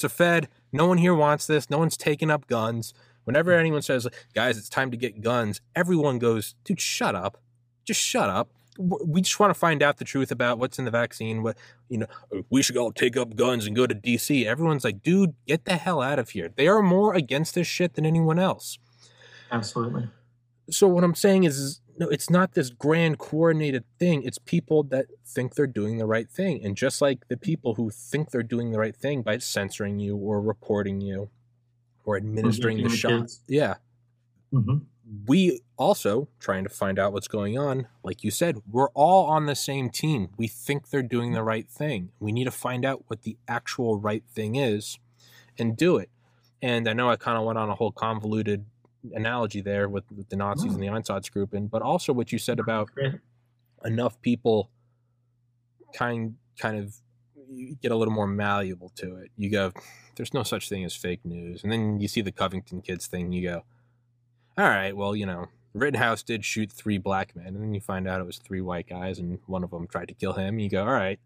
Fed. No one here wants this. No one's taking up guns. Whenever anyone says, guys, it's time to get guns, everyone goes, dude, shut up. Just shut up. We just want to find out the truth about what's in the vaccine. What, you know, we should all take up guns and go to D.C. Everyone's like, dude, get the hell out of here. They are more against this shit than anyone else. Absolutely. So what I'm saying is No, it's not this grand coordinated thing. It's people that think they're doing the right thing. And just like the people who think they're doing the right thing by censoring you or reporting you or administering the shots. Yeah. Mm-hmm. We also, trying to find out what's going on, like you said, we're all on the same team. We think they're doing the right thing. We need to find out what the actual right thing is and do it. And I know I kind of went on a whole convoluted analogy there with the Nazis and the Einsatzgruppen, but also what you said about enough people kind of you get a little more malleable to it. You go, there's no such thing as fake news. And then you see the Covington kids thing, you go, all right, well, you know, Rittenhouse did shoot 3 black men, and then you find out it was 3 white guys, and one of them tried to kill him. And you go, all right,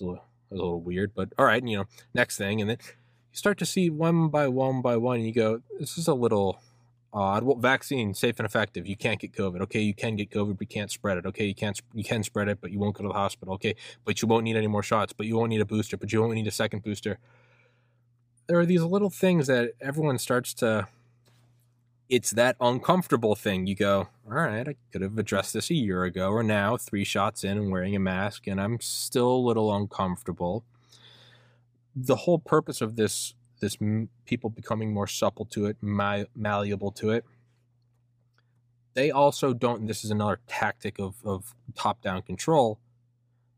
it was a little weird, but all right, and, you know, next thing. And then you start to see one by one, and you go, this is a little odd. Well, vaccine, safe and effective. You can't get COVID. Okay, you can get COVID, but you can't spread it. Okay, you can spread it, but you won't go to the hospital. Okay, but you won't need any more shots, but you won't need a booster, but you won't need a second booster. There are these little things that everyone starts to... It's that uncomfortable thing. You go, all right, I could have addressed this a year ago, or now 3 shots in and wearing a mask, and I'm still a little uncomfortable. The whole purpose of this people becoming more supple to it, malleable to it, they also don't, this is another tactic of top-down control,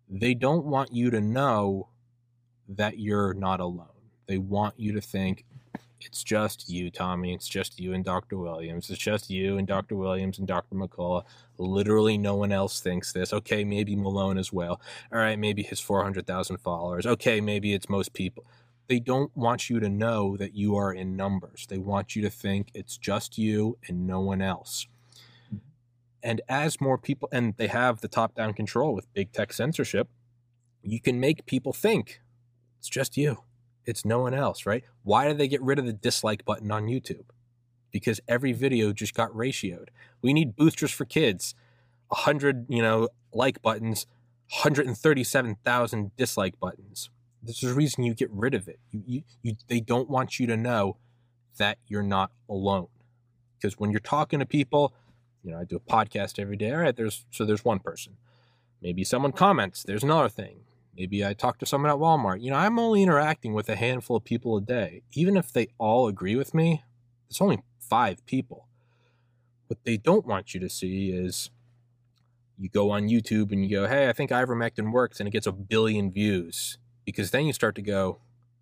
they don't want you to know that you're not alone. They want you to think, it's just you, Tommy. It's just you and Dr. Williams. It's just you and Dr. Williams and Dr. McCullough. Literally no one else thinks this. Okay, maybe Malone as well. All right, maybe his 400,000 followers. Okay, maybe it's most people. They don't want you to know that you are in numbers. They want you to think it's just you and no one else. And as more people, and they have the top-down control with big tech censorship, you can make people think it's just you. It's no one else, right? Why did they get rid of the dislike button on YouTube? Because every video just got ratioed. We need boosters for kids. 100, like buttons, 137,000 dislike buttons. This is the reason you get rid of it. They don't want you to know that you're not alone. Because when you're talking to people, I do a podcast every day. All right, there's one person. Maybe someone comments. There's another thing. Maybe I talk to someone at Walmart. I'm only interacting with a handful of people a day. Even if they all agree with me, it's only 5 people. What they don't want you to see is you go on YouTube and you go, hey, I think ivermectin works, and it gets 1 billion views. Because then you start to go,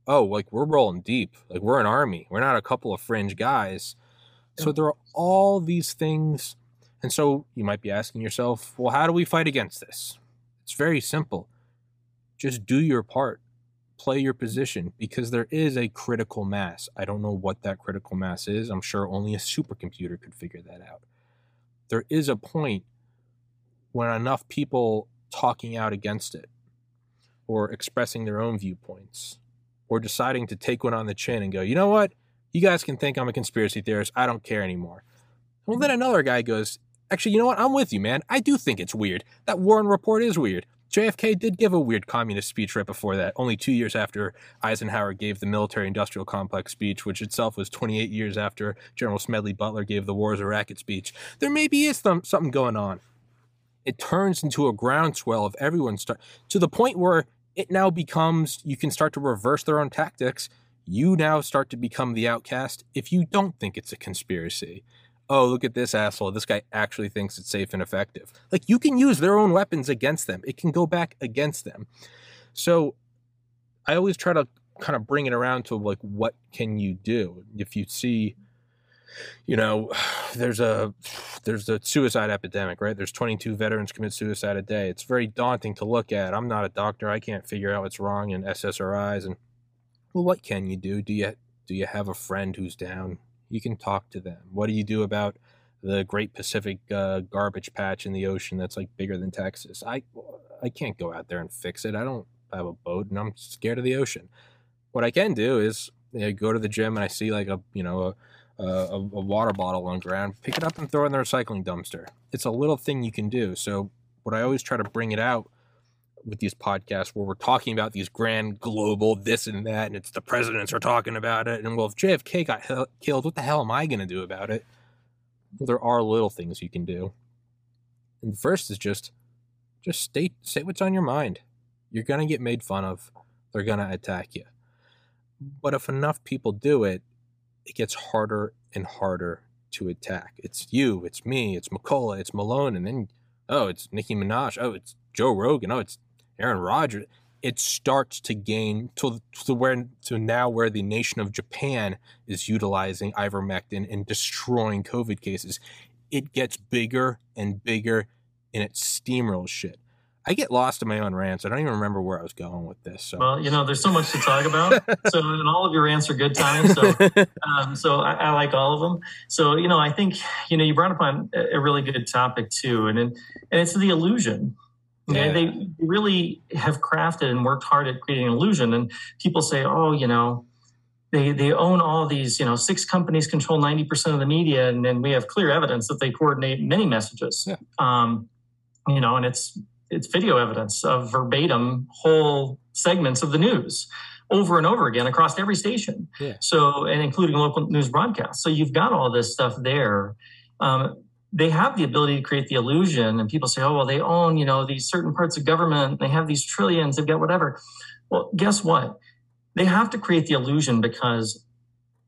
oh, like we're rolling deep. Like we're an army. We're not a couple of fringe guys. So there are all these things. And so you might be asking yourself, well, how do we fight against this? It's very simple. Just do your part, play your position, because there is a critical mass. I don't know what that critical mass is. I'm sure only a supercomputer could figure that out. There is a point when enough people talking out against it or expressing their own viewpoints or deciding to take one on the chin and go, you know what? You guys can think I'm a conspiracy theorist. I don't care anymore. Well, then another guy goes, actually, you know what? I'm with you, man. I do think it's weird. That Warren Report is weird. JFK did give a weird communist speech right before that, only 2 years after Eisenhower gave the military-industrial complex speech, which itself was 28 years after General Smedley Butler gave the War is a Racket speech. There maybe is something going on. It turns into a groundswell of everyone to the point where it now becomes, you can start to reverse their own tactics. You now start to become the outcast if you don't think it's a conspiracy. Oh, look at this asshole. This guy actually thinks it's safe and effective. Like, you can use their own weapons against them. It can go back against them. So I always try to kind of bring it around to, like, what can you do? If you see, there's a suicide epidemic, right? There's 22 veterans commit suicide a day. It's very daunting to look at. I'm not a doctor. I can't figure out what's wrong in SSRIs. And, well, what can you do? Do you have a friend who's down? You can talk to them. What do you do about the Great Pacific garbage patch in the ocean that's like bigger than Texas? I can't go out there and fix it. I don't have a boat, and I'm scared of the ocean. What I can do is go to the gym, and I see like a water bottle on the ground, pick it up and throw it in the recycling dumpster. It's a little thing you can do. So what I always try to bring it out with these podcasts where we're talking about these grand global this and that, and it's the presidents are talking about it. And well, if JFK got killed, what the hell am I going to do about it? Well, there are little things you can do. And the first is just say what's on your mind. You're going to get made fun of. They're going to attack you. But if enough people do it, it gets harder and harder to attack. It's you, it's me, it's McCullough, it's Malone, and then, oh, it's Nicki Minaj, oh, it's Joe Rogan, oh, it's Aaron Rodgers. It starts to gain to now where the nation of Japan is utilizing ivermectin and destroying COVID cases. It gets bigger and bigger, and it steamrolls shit. I get lost in my own rants. I don't even remember where I was going with this. So. Well, there's so much to talk about. So, and all of your rants are good times. So I like all of them. So, I think, you brought up on a really good topic too. And it's the illusion. Yeah. They really have crafted and worked hard at creating an illusion. And people say, oh, they own all these, 6 companies control 90% of the media. And then we have clear evidence that they coordinate many messages, yeah. And it's video evidence of verbatim whole segments of the news over and over again across every station. Yeah. So, and including local news broadcasts. So you've got all this stuff there. They have the ability to create the illusion, and people say, oh, well, they own, these certain parts of government. They have these trillions. They've got whatever. Well, guess what? They have to create the illusion because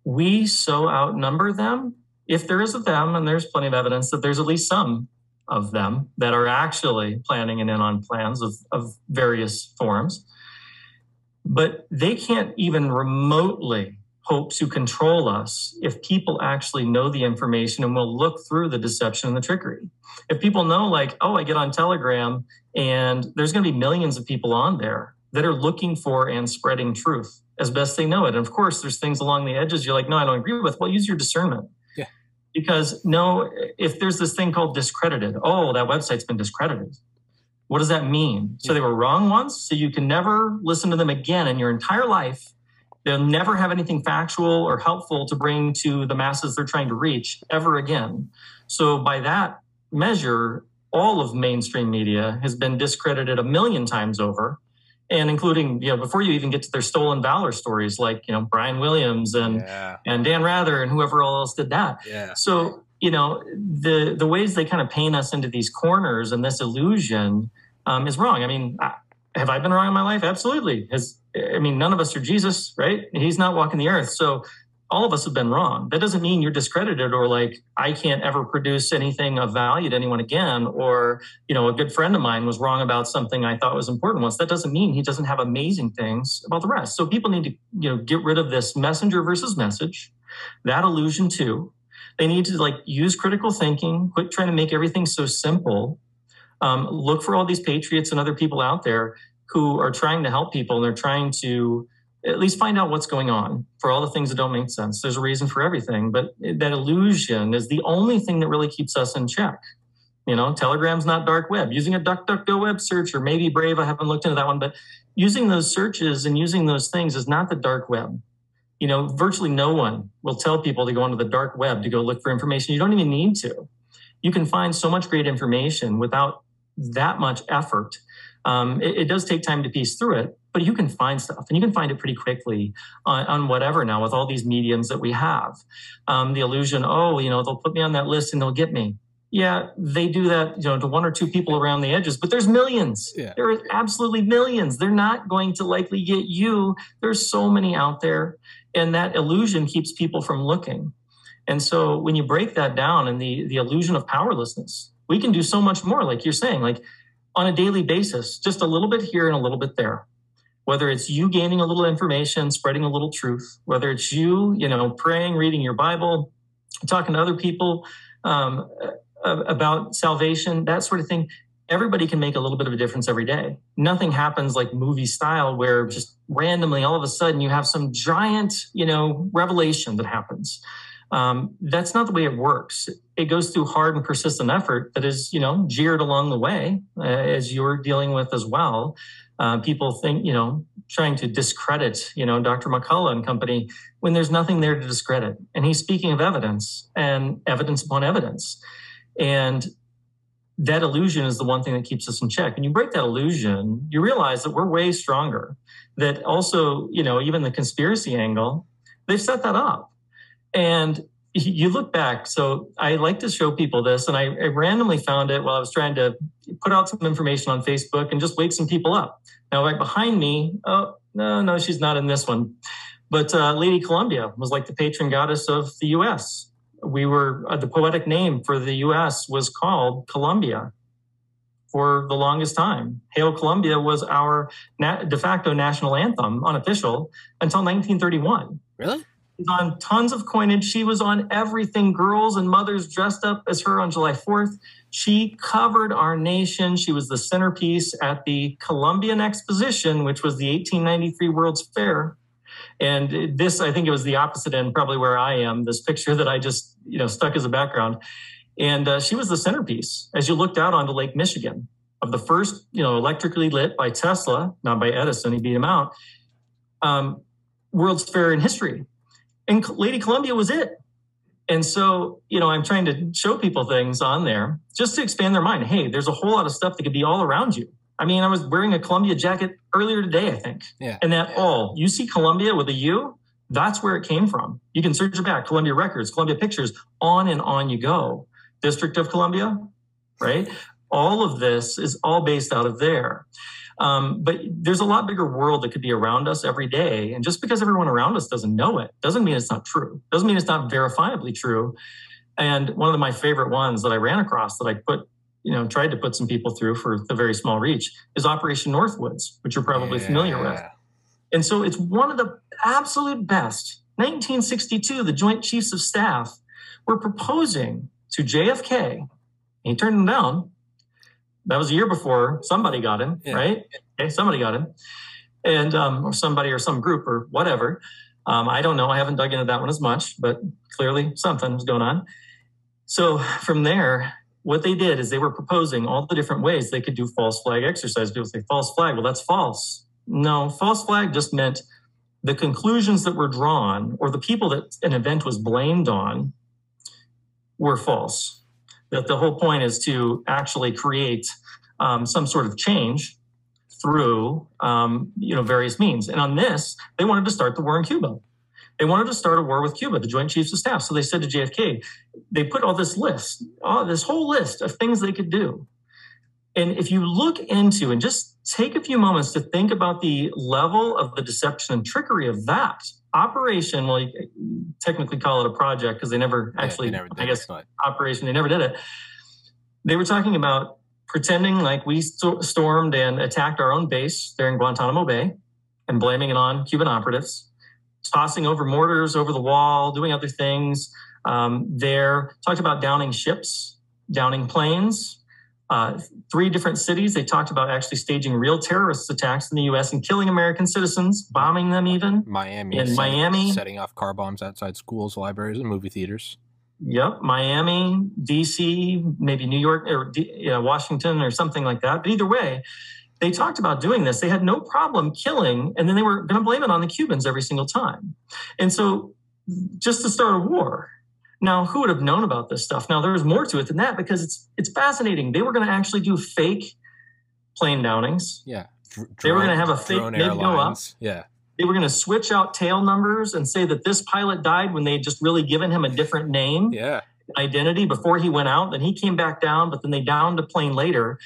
we so outnumber them. If there is a them, and there's plenty of evidence that there's at least some of them that are actually planning and in on plans of various forms, but they can't even remotely hope to control us if people actually know the information and will look through the deception and the trickery. If people know, like, oh, I get on Telegram and there's going to be millions of people on there that are looking for and spreading truth as best they know it. And of course, there's things along the edges you're like, no, I don't agree with. Well, use your discernment. Because, no, if there's this thing called discredited, oh, that website's been discredited. What does that mean? So they were wrong once, so you can never listen to them again in your entire life. They'll never have anything factual or helpful to bring to the masses they're trying to reach ever again. So by that measure, all of mainstream media has been discredited a million times over. And including, before you even get to their stolen valor stories, like, Brian Williams and Dan Rather and whoever else did that. Yeah. So, the ways they kind of paint us into these corners and this illusion is wrong. I mean, have I been wrong in my life? Absolutely. None of us are Jesus, right? He's not walking the earth. So all of us have been wrong. That doesn't mean you're discredited or like, I can't ever produce anything of value to anyone again. Or, a good friend of mine was wrong about something I thought was important once. That doesn't mean he doesn't have amazing things about the rest. So people need to, get rid of this messenger versus message, that illusion too. They need to use critical thinking, quit trying to make everything so simple. Look for all these patriots and other people out there who are trying to help people, and they're trying to at least find out what's going on for all the things that don't make sense. There's a reason for everything, but that illusion is the only thing that really keeps us in check. Telegram's not dark web. Using a DuckDuckGo web search, or maybe Brave, I haven't looked into that one, but using those searches and using those things is not the dark web. Virtually no one will tell people to go onto the dark web to go look for information. You don't even need to. You can find so much great information without that much effort. It does take time to piece through it, but you can find stuff, and you can find it pretty quickly on whatever now with all these mediums that we have. The illusion, they'll put me on that list and they'll get me. Yeah, they do that, to one or two people around the edges, but there's millions. Yeah. There are absolutely millions. They're not going to likely get you. There's so many out there, and that illusion keeps people from looking. And so when you break that down and the illusion of powerlessness, we can do so much more, like you're saying, like on a daily basis, just a little bit here and a little bit there. Whether it's you gaining a little information, spreading a little truth, whether it's you, praying, reading your Bible, talking to other people about salvation, that sort of thing. Everybody can make a little bit of a difference every day. Nothing happens like movie style where just randomly all of a sudden you have some giant, revelation that happens. That's not the way it works. It goes through hard and persistent effort that is, jeered along the way as you're dealing with as well. People think, trying to discredit, Dr. McCullough and company when there's nothing there to discredit. And he's speaking of evidence and evidence upon evidence. And that illusion is the one thing that keeps us in check. And you break that illusion, you realize that we're way stronger. That also, even the conspiracy angle, they've set that up. And you look back. So I like to show people this, and I randomly found it while I was trying to put out some information on Facebook and just wake some people up. Now, right behind me, oh, no, she's not in this one. But Lady Columbia was like the patron goddess of the U.S. We were, the poetic name for the U.S. was called Columbia for the longest time. Hail Columbia was our de facto national anthem, unofficial, until 1931. Really? On tons of coinage. She was on everything. Girls and mothers dressed up as her on July 4th. She covered our nation. She was the centerpiece at the Columbian Exposition, which was the 1893 World's Fair. And this, I think it was the opposite end, probably where I am, this picture that I just, stuck as a background. And she was the centerpiece as you looked out onto Lake Michigan of the first, electrically lit by Tesla, not by Edison, he beat him out, World's Fair in history. And Lady Columbia was it. And so, I'm trying to show people things on there just to expand their mind. Hey, there's a whole lot of stuff that could be all around you. I mean, I was wearing a Columbia jacket earlier today, I think. Yeah. And that all, you see Columbia with a U, that's where it came from. You can search it back, Columbia Records, Columbia Pictures, on and on you go. District of Columbia, right? All of this is all based out of there. But there's a lot bigger world that could be around us every day. And just because everyone around us doesn't know it, doesn't mean it's not true. Doesn't mean it's not verifiably true. And one of my favorite ones that I ran across that I put, tried to put some people through for the very small reach is Operation Northwoods, which you're probably familiar with. And so it's one of the absolute best. 1962, the Joint Chiefs of Staff were proposing to JFK, and he turned them down. That was a year before somebody got him, right? Okay, somebody got him. And or somebody or some group or whatever. I don't know. I haven't dug into that one as much, but clearly something was going on. So from there, what they did is they were proposing all the different ways they could do false flag exercise. People say false flag. Well, that's false. No, false flag just meant the conclusions that were drawn or the people that an event was blamed on were false. That the whole point is to actually create some sort of change through, various means. And on this, they wanted to start the war in Cuba. They wanted to start a war with Cuba, the Joint Chiefs of Staff. So they said to JFK, they put all this list, this whole list of things they could do. And if you look into and just take a few moments to think about the level of the deception and trickery of that operation, well, you technically call it a project because they never actually, operation, they never did it. They were talking about pretending like we stormed and attacked our own base there in Guantanamo Bay and blaming it on Cuban operatives, tossing over mortars over the wall, doing other things there. Talked about downing ships, downing planes. Three different cities. They talked about actually staging real terrorist attacks in the U.S. and killing American citizens, bombing them even. Miami. Setting off car bombs outside schools, libraries, and movie theaters. Yep. Miami, D.C., maybe New York or Washington or something like that. But either way, they talked about doing this. They had no problem killing, and then they were going to blame it on the Cubans every single time. And so just to start a war. Now, who would have known about this stuff? Now, there was more to it than that because it's fascinating. They were going to actually do fake plane downings. Yeah. They were going to have a fake mid go up. Yeah. They were going to switch out tail numbers and say that this pilot died when they had just really given him a different name, identity before he went out. Then he came back down, but then they downed a plane later.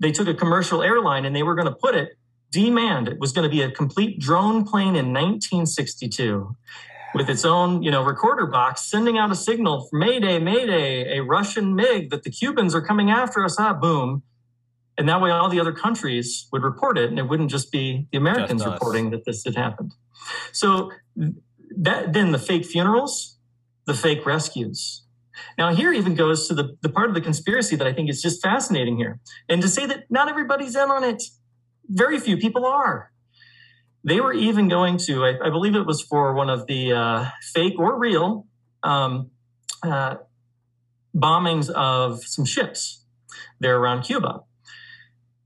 They took a commercial airline and they were going to put it, demand it was going to be a complete drone plane in 1962. With its own, recorder box, sending out a signal for Mayday, Mayday, a Russian MiG that the Cubans are coming after us, boom. And that way all the other countries would report it and it wouldn't just be the Americans reporting that this had happened. So that then the fake funerals, the fake rescues. Now here even goes to the part of the conspiracy that I think is just fascinating here. And to say that not everybody's in on it, very few people are. They were even going to, I believe it was for one of the fake or real bombings of some ships there around Cuba.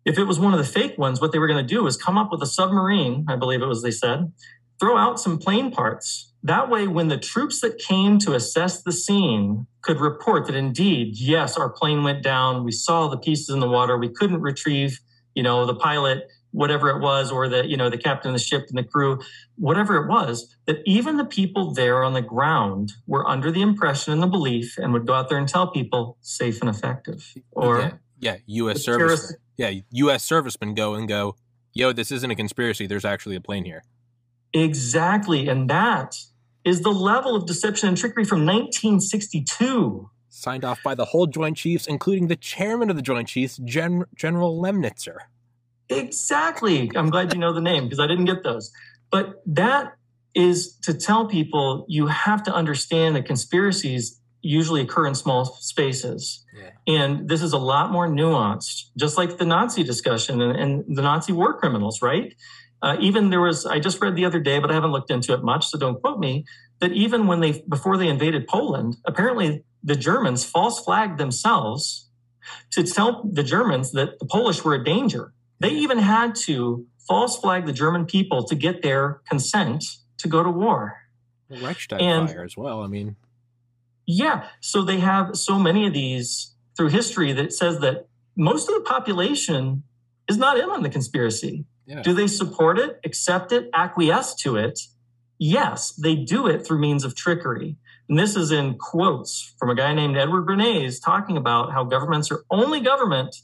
If it was one of the fake ones, what they were going to do was come up with a submarine, I believe it was they said, throw out some plane parts. That way, when the troops that came to assess the scene could report that indeed, yes, our plane went down. We saw the pieces in the water. We couldn't retrieve, the pilot. whatever it was, or the, you know, the captain of the ship and the crew, whatever it was, that even the people there on the ground were under the impression and the belief and would go out there and tell people safe and effective. Or U.S. servicemen go, yo, this isn't a conspiracy. There's actually a plane here. Exactly. And that is the level of deception and trickery from 1962. Signed off by the whole Joint Chiefs, including the chairman of the Joint Chiefs, General Lemnitzer. Exactly. I'm glad you know the name because I didn't get those. But that is to tell people you have to understand that conspiracies usually occur in small spaces. Yeah. And this is a lot more nuanced, just like the Nazi discussion and the Nazi war criminals, right? Even there was, I just read the other day, but I haven't looked into it much, so don't quote me, that even when before they invaded Poland, apparently the Germans false flagged themselves to tell the Germans that the Polish were a danger. They even had to false flag the German people to get their consent to go to war. Well, Reichstag fire as well, I mean. Yeah, so they have so many of these through history that says that most of the population is not in on the conspiracy. Yeah. Do they support it, accept it, acquiesce to it? Yes, they do it through means of trickery. And this is in quotes from a guy named Edward Bernays talking about how governments are only government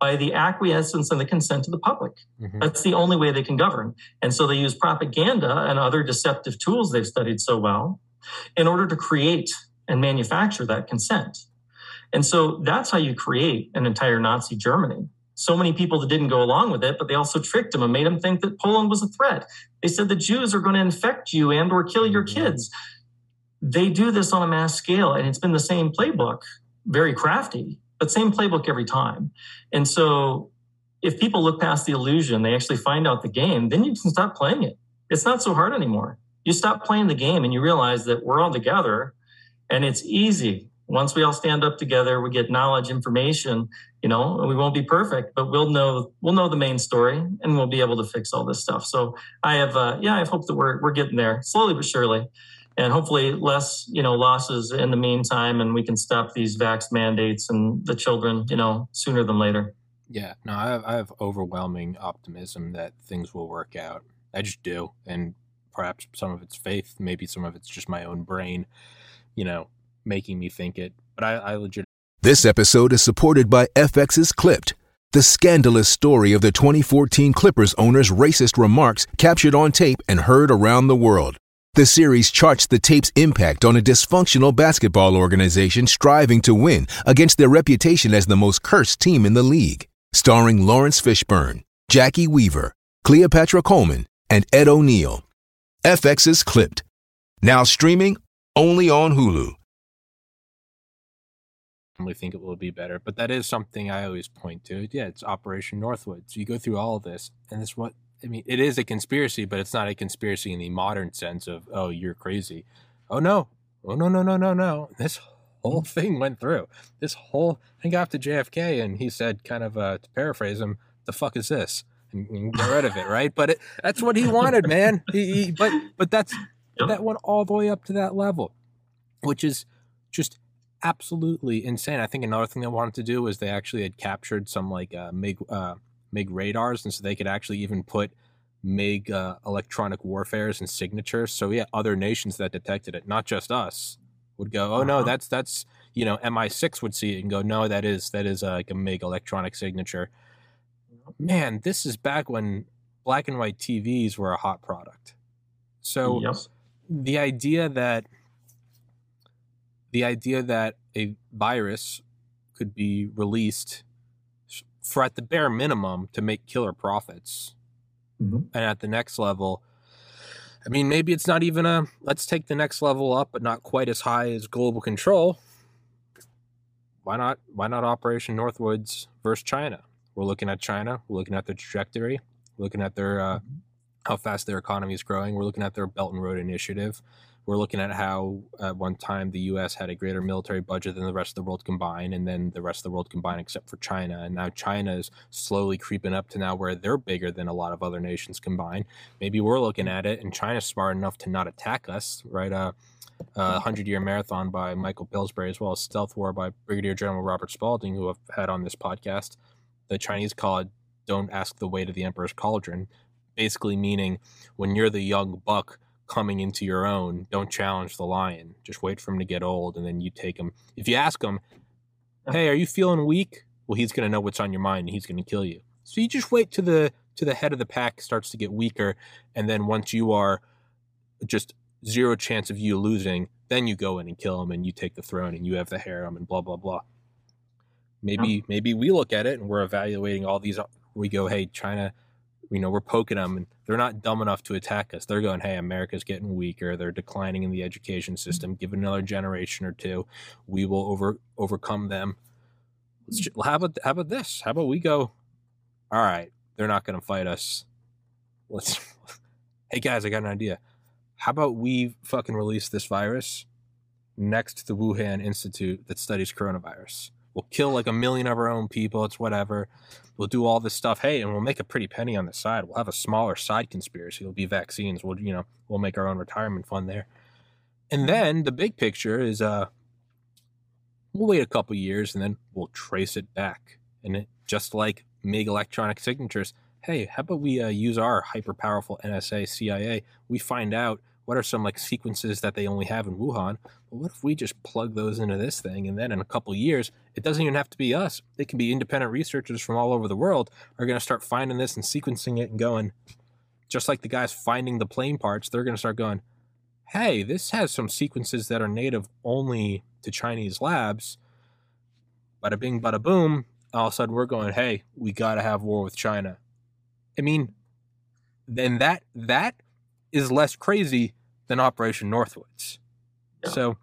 by the acquiescence and the consent of the public. Mm-hmm. That's the only way they can govern. And so they use propaganda and other deceptive tools they've studied so well in order to create and manufacture that consent. And so that's how you create an entire Nazi Germany. So many people that didn't go along with it, but they also tricked them and made them think that Poland was a threat. They said the Jews are going to infect you and or kill your kids. They do this on a mass scale, and it's been the same playbook, very crafty, but same playbook every time. And so if people look past the illusion, they actually find out the game, then you can stop playing it. It's not so hard anymore. You stop playing the game and you realize that we're all together and it's easy. Once we all stand up together, we get knowledge, information, you know, and we won't be perfect, but we'll know the main story and we'll be able to fix all this stuff. So I have, I hope that we're getting there slowly but surely. And hopefully less, you know, losses in the meantime, and we can stop these vax mandates and the children, you know, sooner than later. Yeah, no, I have overwhelming optimism that things will work out. I just do, and perhaps some of it's faith, maybe some of it's just my own brain, you know, making me think it. But I legit. This episode is supported by FX's Clipped, the scandalous story of the 2014 Clippers owner's racist remarks captured on tape and heard around the world. The series charts the tape's impact on a dysfunctional basketball organization striving to win against their reputation as the most cursed team in the league. Starring Lawrence Fishburne, Jackie Weaver, Cleopatra Coleman, and Ed O'Neill. FX's Clipped. Now streaming only on Hulu. I think it will be better, but that is something I always point to. Yeah, it's Operation Northwoods. So you go through all of this, and it's what... I mean, it is a conspiracy, but it's not a conspiracy in the modern sense of, oh, you're crazy. Oh, no. Oh, no. This whole thing went through. I got to JFK and he said, kind of to paraphrase him, the fuck is this? And get rid of it, right? But that's what he wanted, man. But that's that went all the way up to that level, which is just absolutely insane. I think another thing they wanted to do was they actually had captured some like MiG radars, and so they could actually even put MiG electronic warfares and signatures. So yeah, other nations that detected it, not just us, would go, oh no, that's you know, MI6 would see it and go, no, that is like a MiG electronic signature. Man, this is back when black and white TVs were a hot product. So the idea that a virus could be released for at the bare minimum to make killer profits. Mm-hmm. And at the next level, I mean, maybe it's not even let's take the next level up, but not quite as high as global control. Why not Operation Northwoods versus China? We're looking at China. We're looking at their trajectory, we're looking at their, how fast their economy is growing. We're looking at their Belt and Road Initiative. We're looking at how at one time the U.S. had a greater military budget than the rest of the world combined, and then the rest of the world combined except for China. And now China is slowly creeping up to now where they're bigger than a lot of other nations combined. Maybe we're looking at it, and China's smart enough to not attack us, right? 100-Year Marathon by Michael Pillsbury, as well as Stealth War by Brigadier General Robert Spalding, who I've had on this podcast. The Chinese call it don't ask the way to the emperor's cauldron, basically meaning when you're the young buck coming into your own, don't challenge the lion. Just wait for him to get old, and then you take him. If you ask him, hey, are you feeling weak? Well, he's going to know what's on your mind, and he's going to kill you. So you just wait till the head of the pack starts to get weaker, and then once you are just zero chance of you losing, then you go in and kill him, and you take the throne, and you have the harem, and blah, blah, blah. Maybe we look at it, and we're evaluating all these. We go, hey, China, we're poking them, and they're not dumb enough to attack us. They're going, hey, America's getting weaker. They're declining in the education system. Give it another generation or two. We will overcome them. How about this? How about we go, all right, they're not going to fight us. Hey, guys, I got an idea. How about we fucking release this virus next to the Wuhan Institute that studies coronavirus? We'll kill like 1 million of our own people. It's whatever. We'll do all this stuff. Hey, and we'll make a pretty penny on the side. We'll have a smaller side conspiracy. It'll be vaccines. We'll make our own retirement fund there. And then the big picture is we'll wait a couple years, and then we'll trace it back. And just like MIG electronic signatures, hey, how about we use our hyper-powerful NSA, CIA? We find out what are some like sequences that they only have in Wuhan. But what if we just plug those into this thing? And then in a couple of years, it doesn't even have to be us. It can be independent researchers from all over the world are going to start finding this and sequencing it and going, just like the guys finding the plane parts, they're going to start going, hey, this has some sequences that are native only to Chinese labs. Bada bing, bada boom. All of a sudden we're going, hey, we got to have war with China. I mean, then that is less crazy than Operation Northwoods. Yeah. So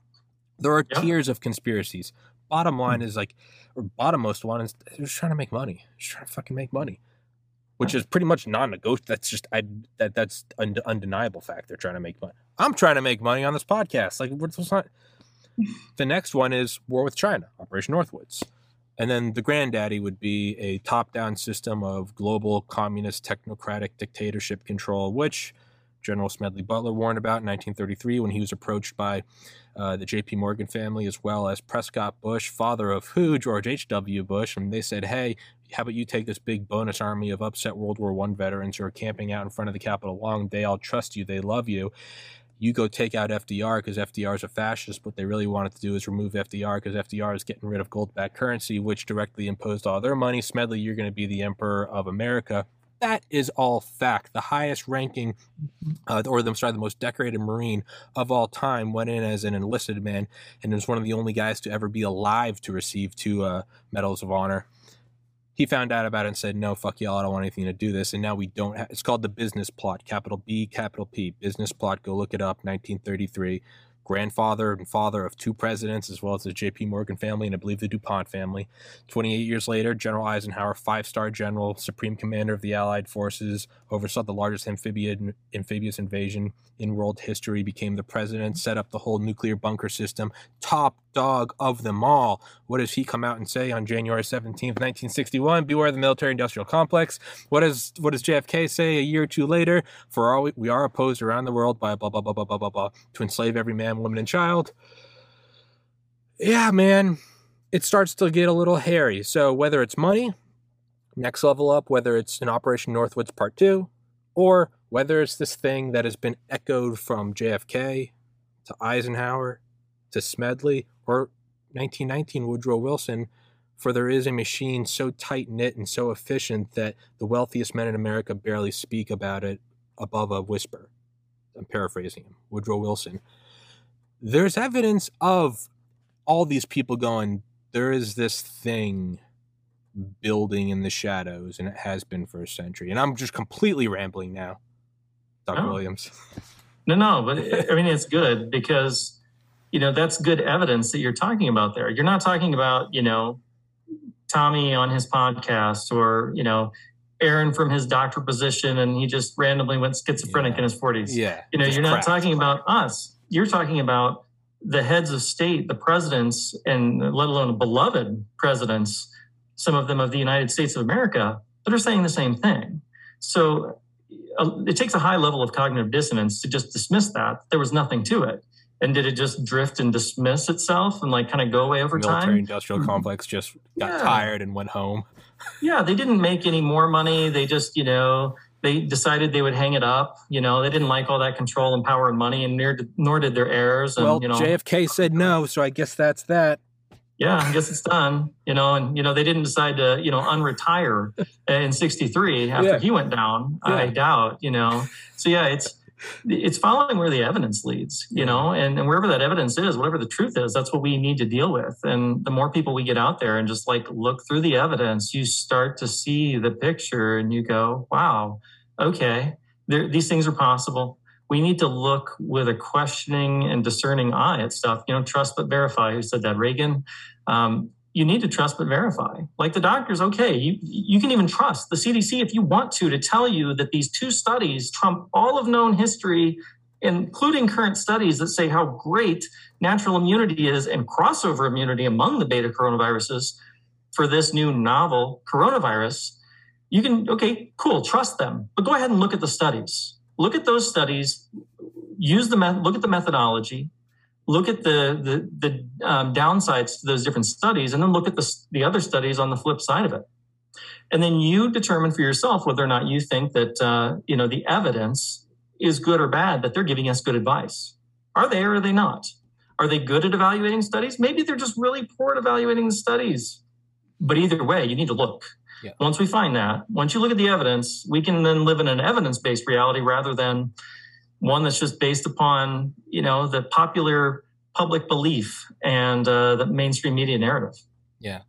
there are tiers of conspiracies. Bottom line is bottommost one is just trying to make money. Just trying to fucking make money, which is pretty much non-negotiable. That's just that's an undeniable fact. They're trying to make money. I'm trying to make money on this podcast. The next one is war with China, Operation Northwoods. And then the granddaddy would be a top-down system of global communist technocratic dictatorship control, which General Smedley Butler warned about in 1933 when he was approached by the JP Morgan family, as well as Prescott Bush, father of who? George H.W. Bush. And they said, hey, how about you take this big bonus army of upset World War I veterans who are camping out in front of the Capitol long? They all trust you. They love you. You go take out FDR because FDR is a fascist. What they really wanted to do is remove FDR because FDR is getting rid of gold-backed currency, which directly imposed all their money. Smedley, you're going to be the emperor of America. That is all fact. The highest ranking, the most decorated Marine of all time went in as an enlisted man and was one of the only guys to ever be alive to receive two Medals of Honor. He found out about it and said, no, fuck y'all, I don't want anything to do this. And now we don't have, it's called the business plot, capital B, capital P, business plot. Go look it up, 1933. Grandfather and father of two presidents, as well as the J.P. Morgan family and I believe the DuPont family. 28 years later, General Eisenhower, five-star general, supreme commander of the Allied forces, oversaw the largest amphibious invasion in world history, became the president, set up the whole nuclear bunker system, top dog of them all. What does he come out and say on January 17th, 1961? Beware the military-industrial complex. What does JFK say a year or two later? For all we are opposed around the world by blah, blah, blah, blah, blah, blah, blah, to enslave every man, woman, and child. Yeah, man, it starts to get a little hairy. So whether it's money, next level up, whether it's an Operation Northwoods Part 2, or whether it's this thing that has been echoed from JFK to Eisenhower to Smedley, or 1919 Woodrow Wilson, for there is a machine so tight-knit and so efficient that the wealthiest men in America barely speak about it above a whisper. I'm paraphrasing him, Woodrow Wilson. There's evidence of all these people going, there is this thing building in the shadows, and it has been for a century. And I'm just completely rambling now, Dr. Williams. No, but I mean, it's good because, that's good evidence that you're talking about there. You're not talking about, Tommy on his podcast or, Aaron from his doctorate position, and he just randomly went schizophrenic in his 40s. Yeah. You're not talking about us. You're talking about the heads of state, the presidents, and let alone beloved presidents, some of them of the United States of America, that are saying the same thing. So it takes a high level of cognitive dissonance to just dismiss that. There was nothing to it. And did it just drift and dismiss itself and kind of go away over time? The military industrial complex just got tired and went home. Yeah, they didn't make any more money. They just, you know, they decided they would hang it up. You know, they didn't like all that control and power and money, and nor did their heirs. And, well, you know, JFK said no, so I guess that's that. Yeah, I guess it's done, you know, and, you know, they didn't decide to, you know, unretire in 63 after he went down, I doubt, you know. So, yeah, it's following where the evidence leads, you know, and wherever that evidence is, whatever the truth is, that's what we need to deal with. And the more people we get out there and just like look through the evidence, you start to see the picture and you go, wow, okay, these things are possible. We need to look with a questioning and discerning eye at stuff. You know, trust but verify. Who said that? Reagan. You need to trust but verify. Like the doctors, okay, you can even trust the CDC if you want to tell you that these two studies trump all of known history, including current studies that say how great natural immunity is and crossover immunity among the beta coronaviruses for this new novel coronavirus. You can, okay, cool, trust them. But go ahead and look at the studies. Look at those studies, look at the methodology, look at the downsides to those different studies, and then look at the other studies on the flip side of it. And then you determine for yourself whether or not you think that, you know, the evidence is good or bad, that they're giving us good advice. Are they or are they not? Are they good at evaluating studies? Maybe they're just really poor at evaluating the studies. But either way, you need to look. Yeah. Once we find that, once you look at the evidence, we can then live in an evidence-based reality rather than one that's just based upon, you know, the popular public belief and the mainstream media narrative. Yeah,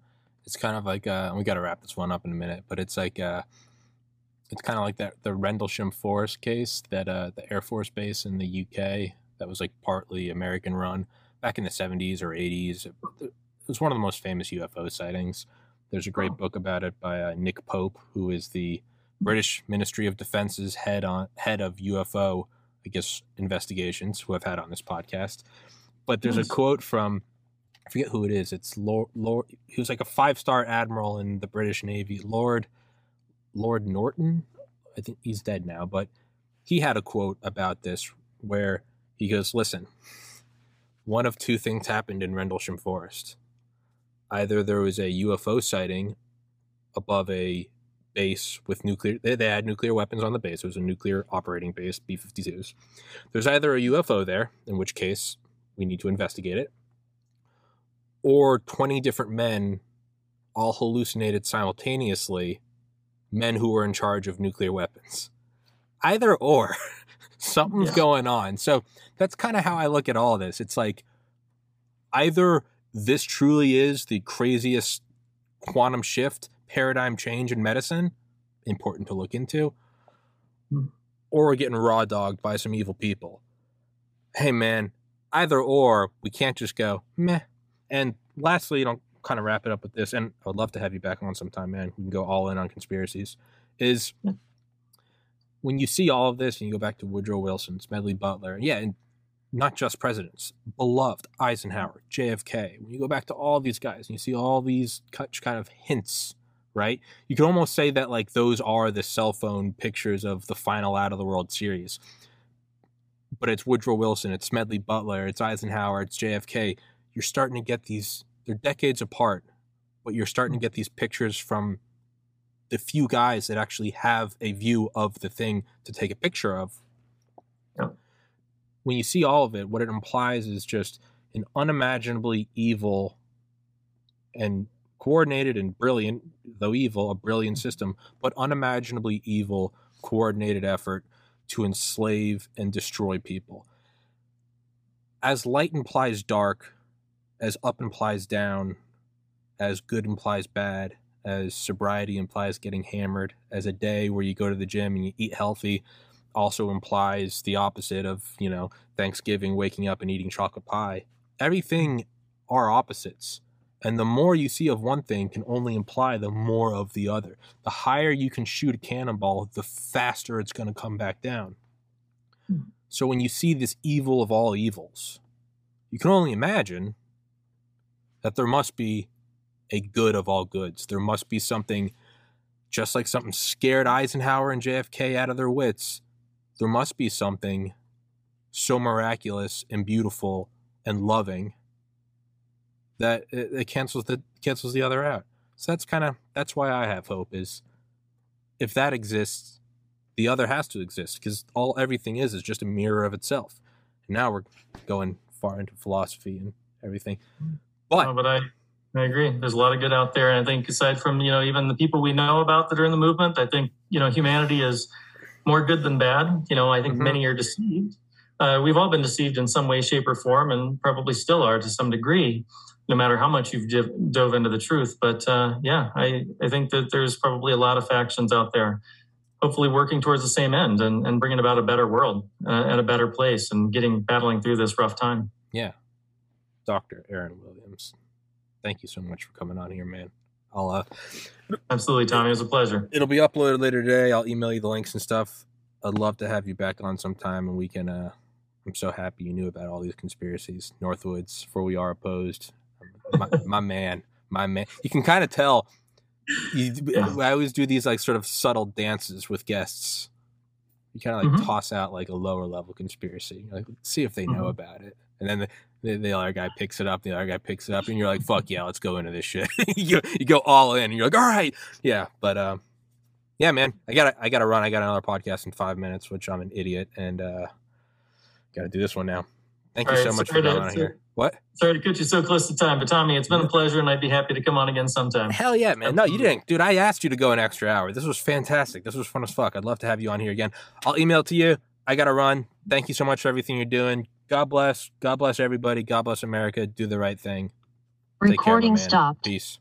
it's kind of like we got to wrap this one up in a minute, but it's like it's kind of like that the Rendlesham Forest case that the Air Force Base in the UK that was like partly American-run back in the 70s or 80s. It was one of the most famous UFO sightings. There's a great book about it by Nick Pope, who is the British Ministry of Defense's head of UFO, I guess, investigations, who I've had on this podcast. But there's a quote from, I forget who it is. It's Lord, he was like a 5-star admiral in the British Navy, Lord Norton. I think he's dead now, but he had a quote about this where he goes, listen, one of two things happened in Rendlesham Forest. Either there was a UFO sighting above a base with nuclear... They had nuclear weapons on the base. It was a nuclear operating base, B-52s. There's either a UFO there, in which case we need to investigate it, or 20 different men all hallucinated simultaneously, men who were in charge of nuclear weapons. Either or. Something's going on. So that's kind of how I look at all this. It's like either... This truly is the craziest quantum shift, paradigm change in medicine, important to look into, or we're getting raw dogged by some evil people. Hey, man, either or, we can't just go, meh. And lastly, you know, kind of wrap it up with this, and I would love to have you back on sometime, man. We can go all in on conspiracies, is when you see all of this and you go back to Woodrow Wilson, Smedley Butler, and not just presidents, beloved Eisenhower, JFK. When you go back to all these guys and you see all these kind of hints, right? You can almost say that like those are the cell phone pictures of the final Out of the World series. But it's Woodrow Wilson, it's Smedley Butler, it's Eisenhower, it's JFK. You're starting to get these, they're decades apart, but you're starting to get these pictures from the few guys that actually have a view of the thing to take a picture of. When you see all of it, what it implies is just an unimaginably evil and coordinated and brilliant, though evil, a brilliant system, but unimaginably evil, coordinated effort to enslave and destroy people. As light implies dark, as up implies down, as good implies bad, as sobriety implies getting hammered, as a day where you go to the gym and you eat healthy also implies the opposite of, you know, Thanksgiving, waking up and eating chocolate pie. Everything are opposites. And the more you see of one thing can only imply the more of the other. The higher you can shoot a cannonball, the faster it's going to come back down. So when you see this evil of all evils, you can only imagine that there must be a good of all goods. There must be something, just like something scared Eisenhower and JFK out of their wits, there must be something so miraculous and beautiful and loving that it cancels the other out. So that's why I have hope, is if that exists, the other has to exist, because everything is just a mirror of itself. And now we're going far into philosophy and everything. But I agree. There's a lot of good out there. And I think aside from, even the people we know about that are in the movement, I think, humanity is more good than bad. I think many are deceived. We've all been deceived in some way, shape, or form, and probably still are to some degree, no matter how much you've dove into the truth. But I think that there's probably a lot of factions out there, hopefully working towards the same end and bringing about a better world and a better place and battling through this rough time. Yeah. Dr. Aaron Williams, thank you so much for coming on here, man. Absolutely, Tommy. It was a pleasure. It'll be uploaded later today. I'll email you the links and stuff. I'd love to have you back on sometime, and we can, I'm so happy you knew about all these conspiracies. Northwoods, For We Are Opposed. My man. You can kind of tell. I always do these sort of subtle dances with guests. You kind of toss out a lower level conspiracy. You're let's see if they know about it. And then the other guy picks it up. The other guy picks it up, and you're like, "Fuck yeah, let's go into this shit." You go all in, and you're like, "All right, yeah." But yeah, man, I gotta run. I got another podcast in 5 minutes, which I'm an idiot, and gotta do this one now. Thank you so much for coming on here. What? Sorry to cut you so close to time, but Tommy, it's been a pleasure, and I'd be happy to come on again sometime. Hell yeah, man. No, you didn't. Dude, I asked you to go an extra hour. This was fantastic. This was fun as fuck. I'd love to have you on here again. I'll email it to you. I got to run. Thank you so much for everything you're doing. God bless. God bless everybody. God bless America. Do the right thing. Recording stopped. Peace.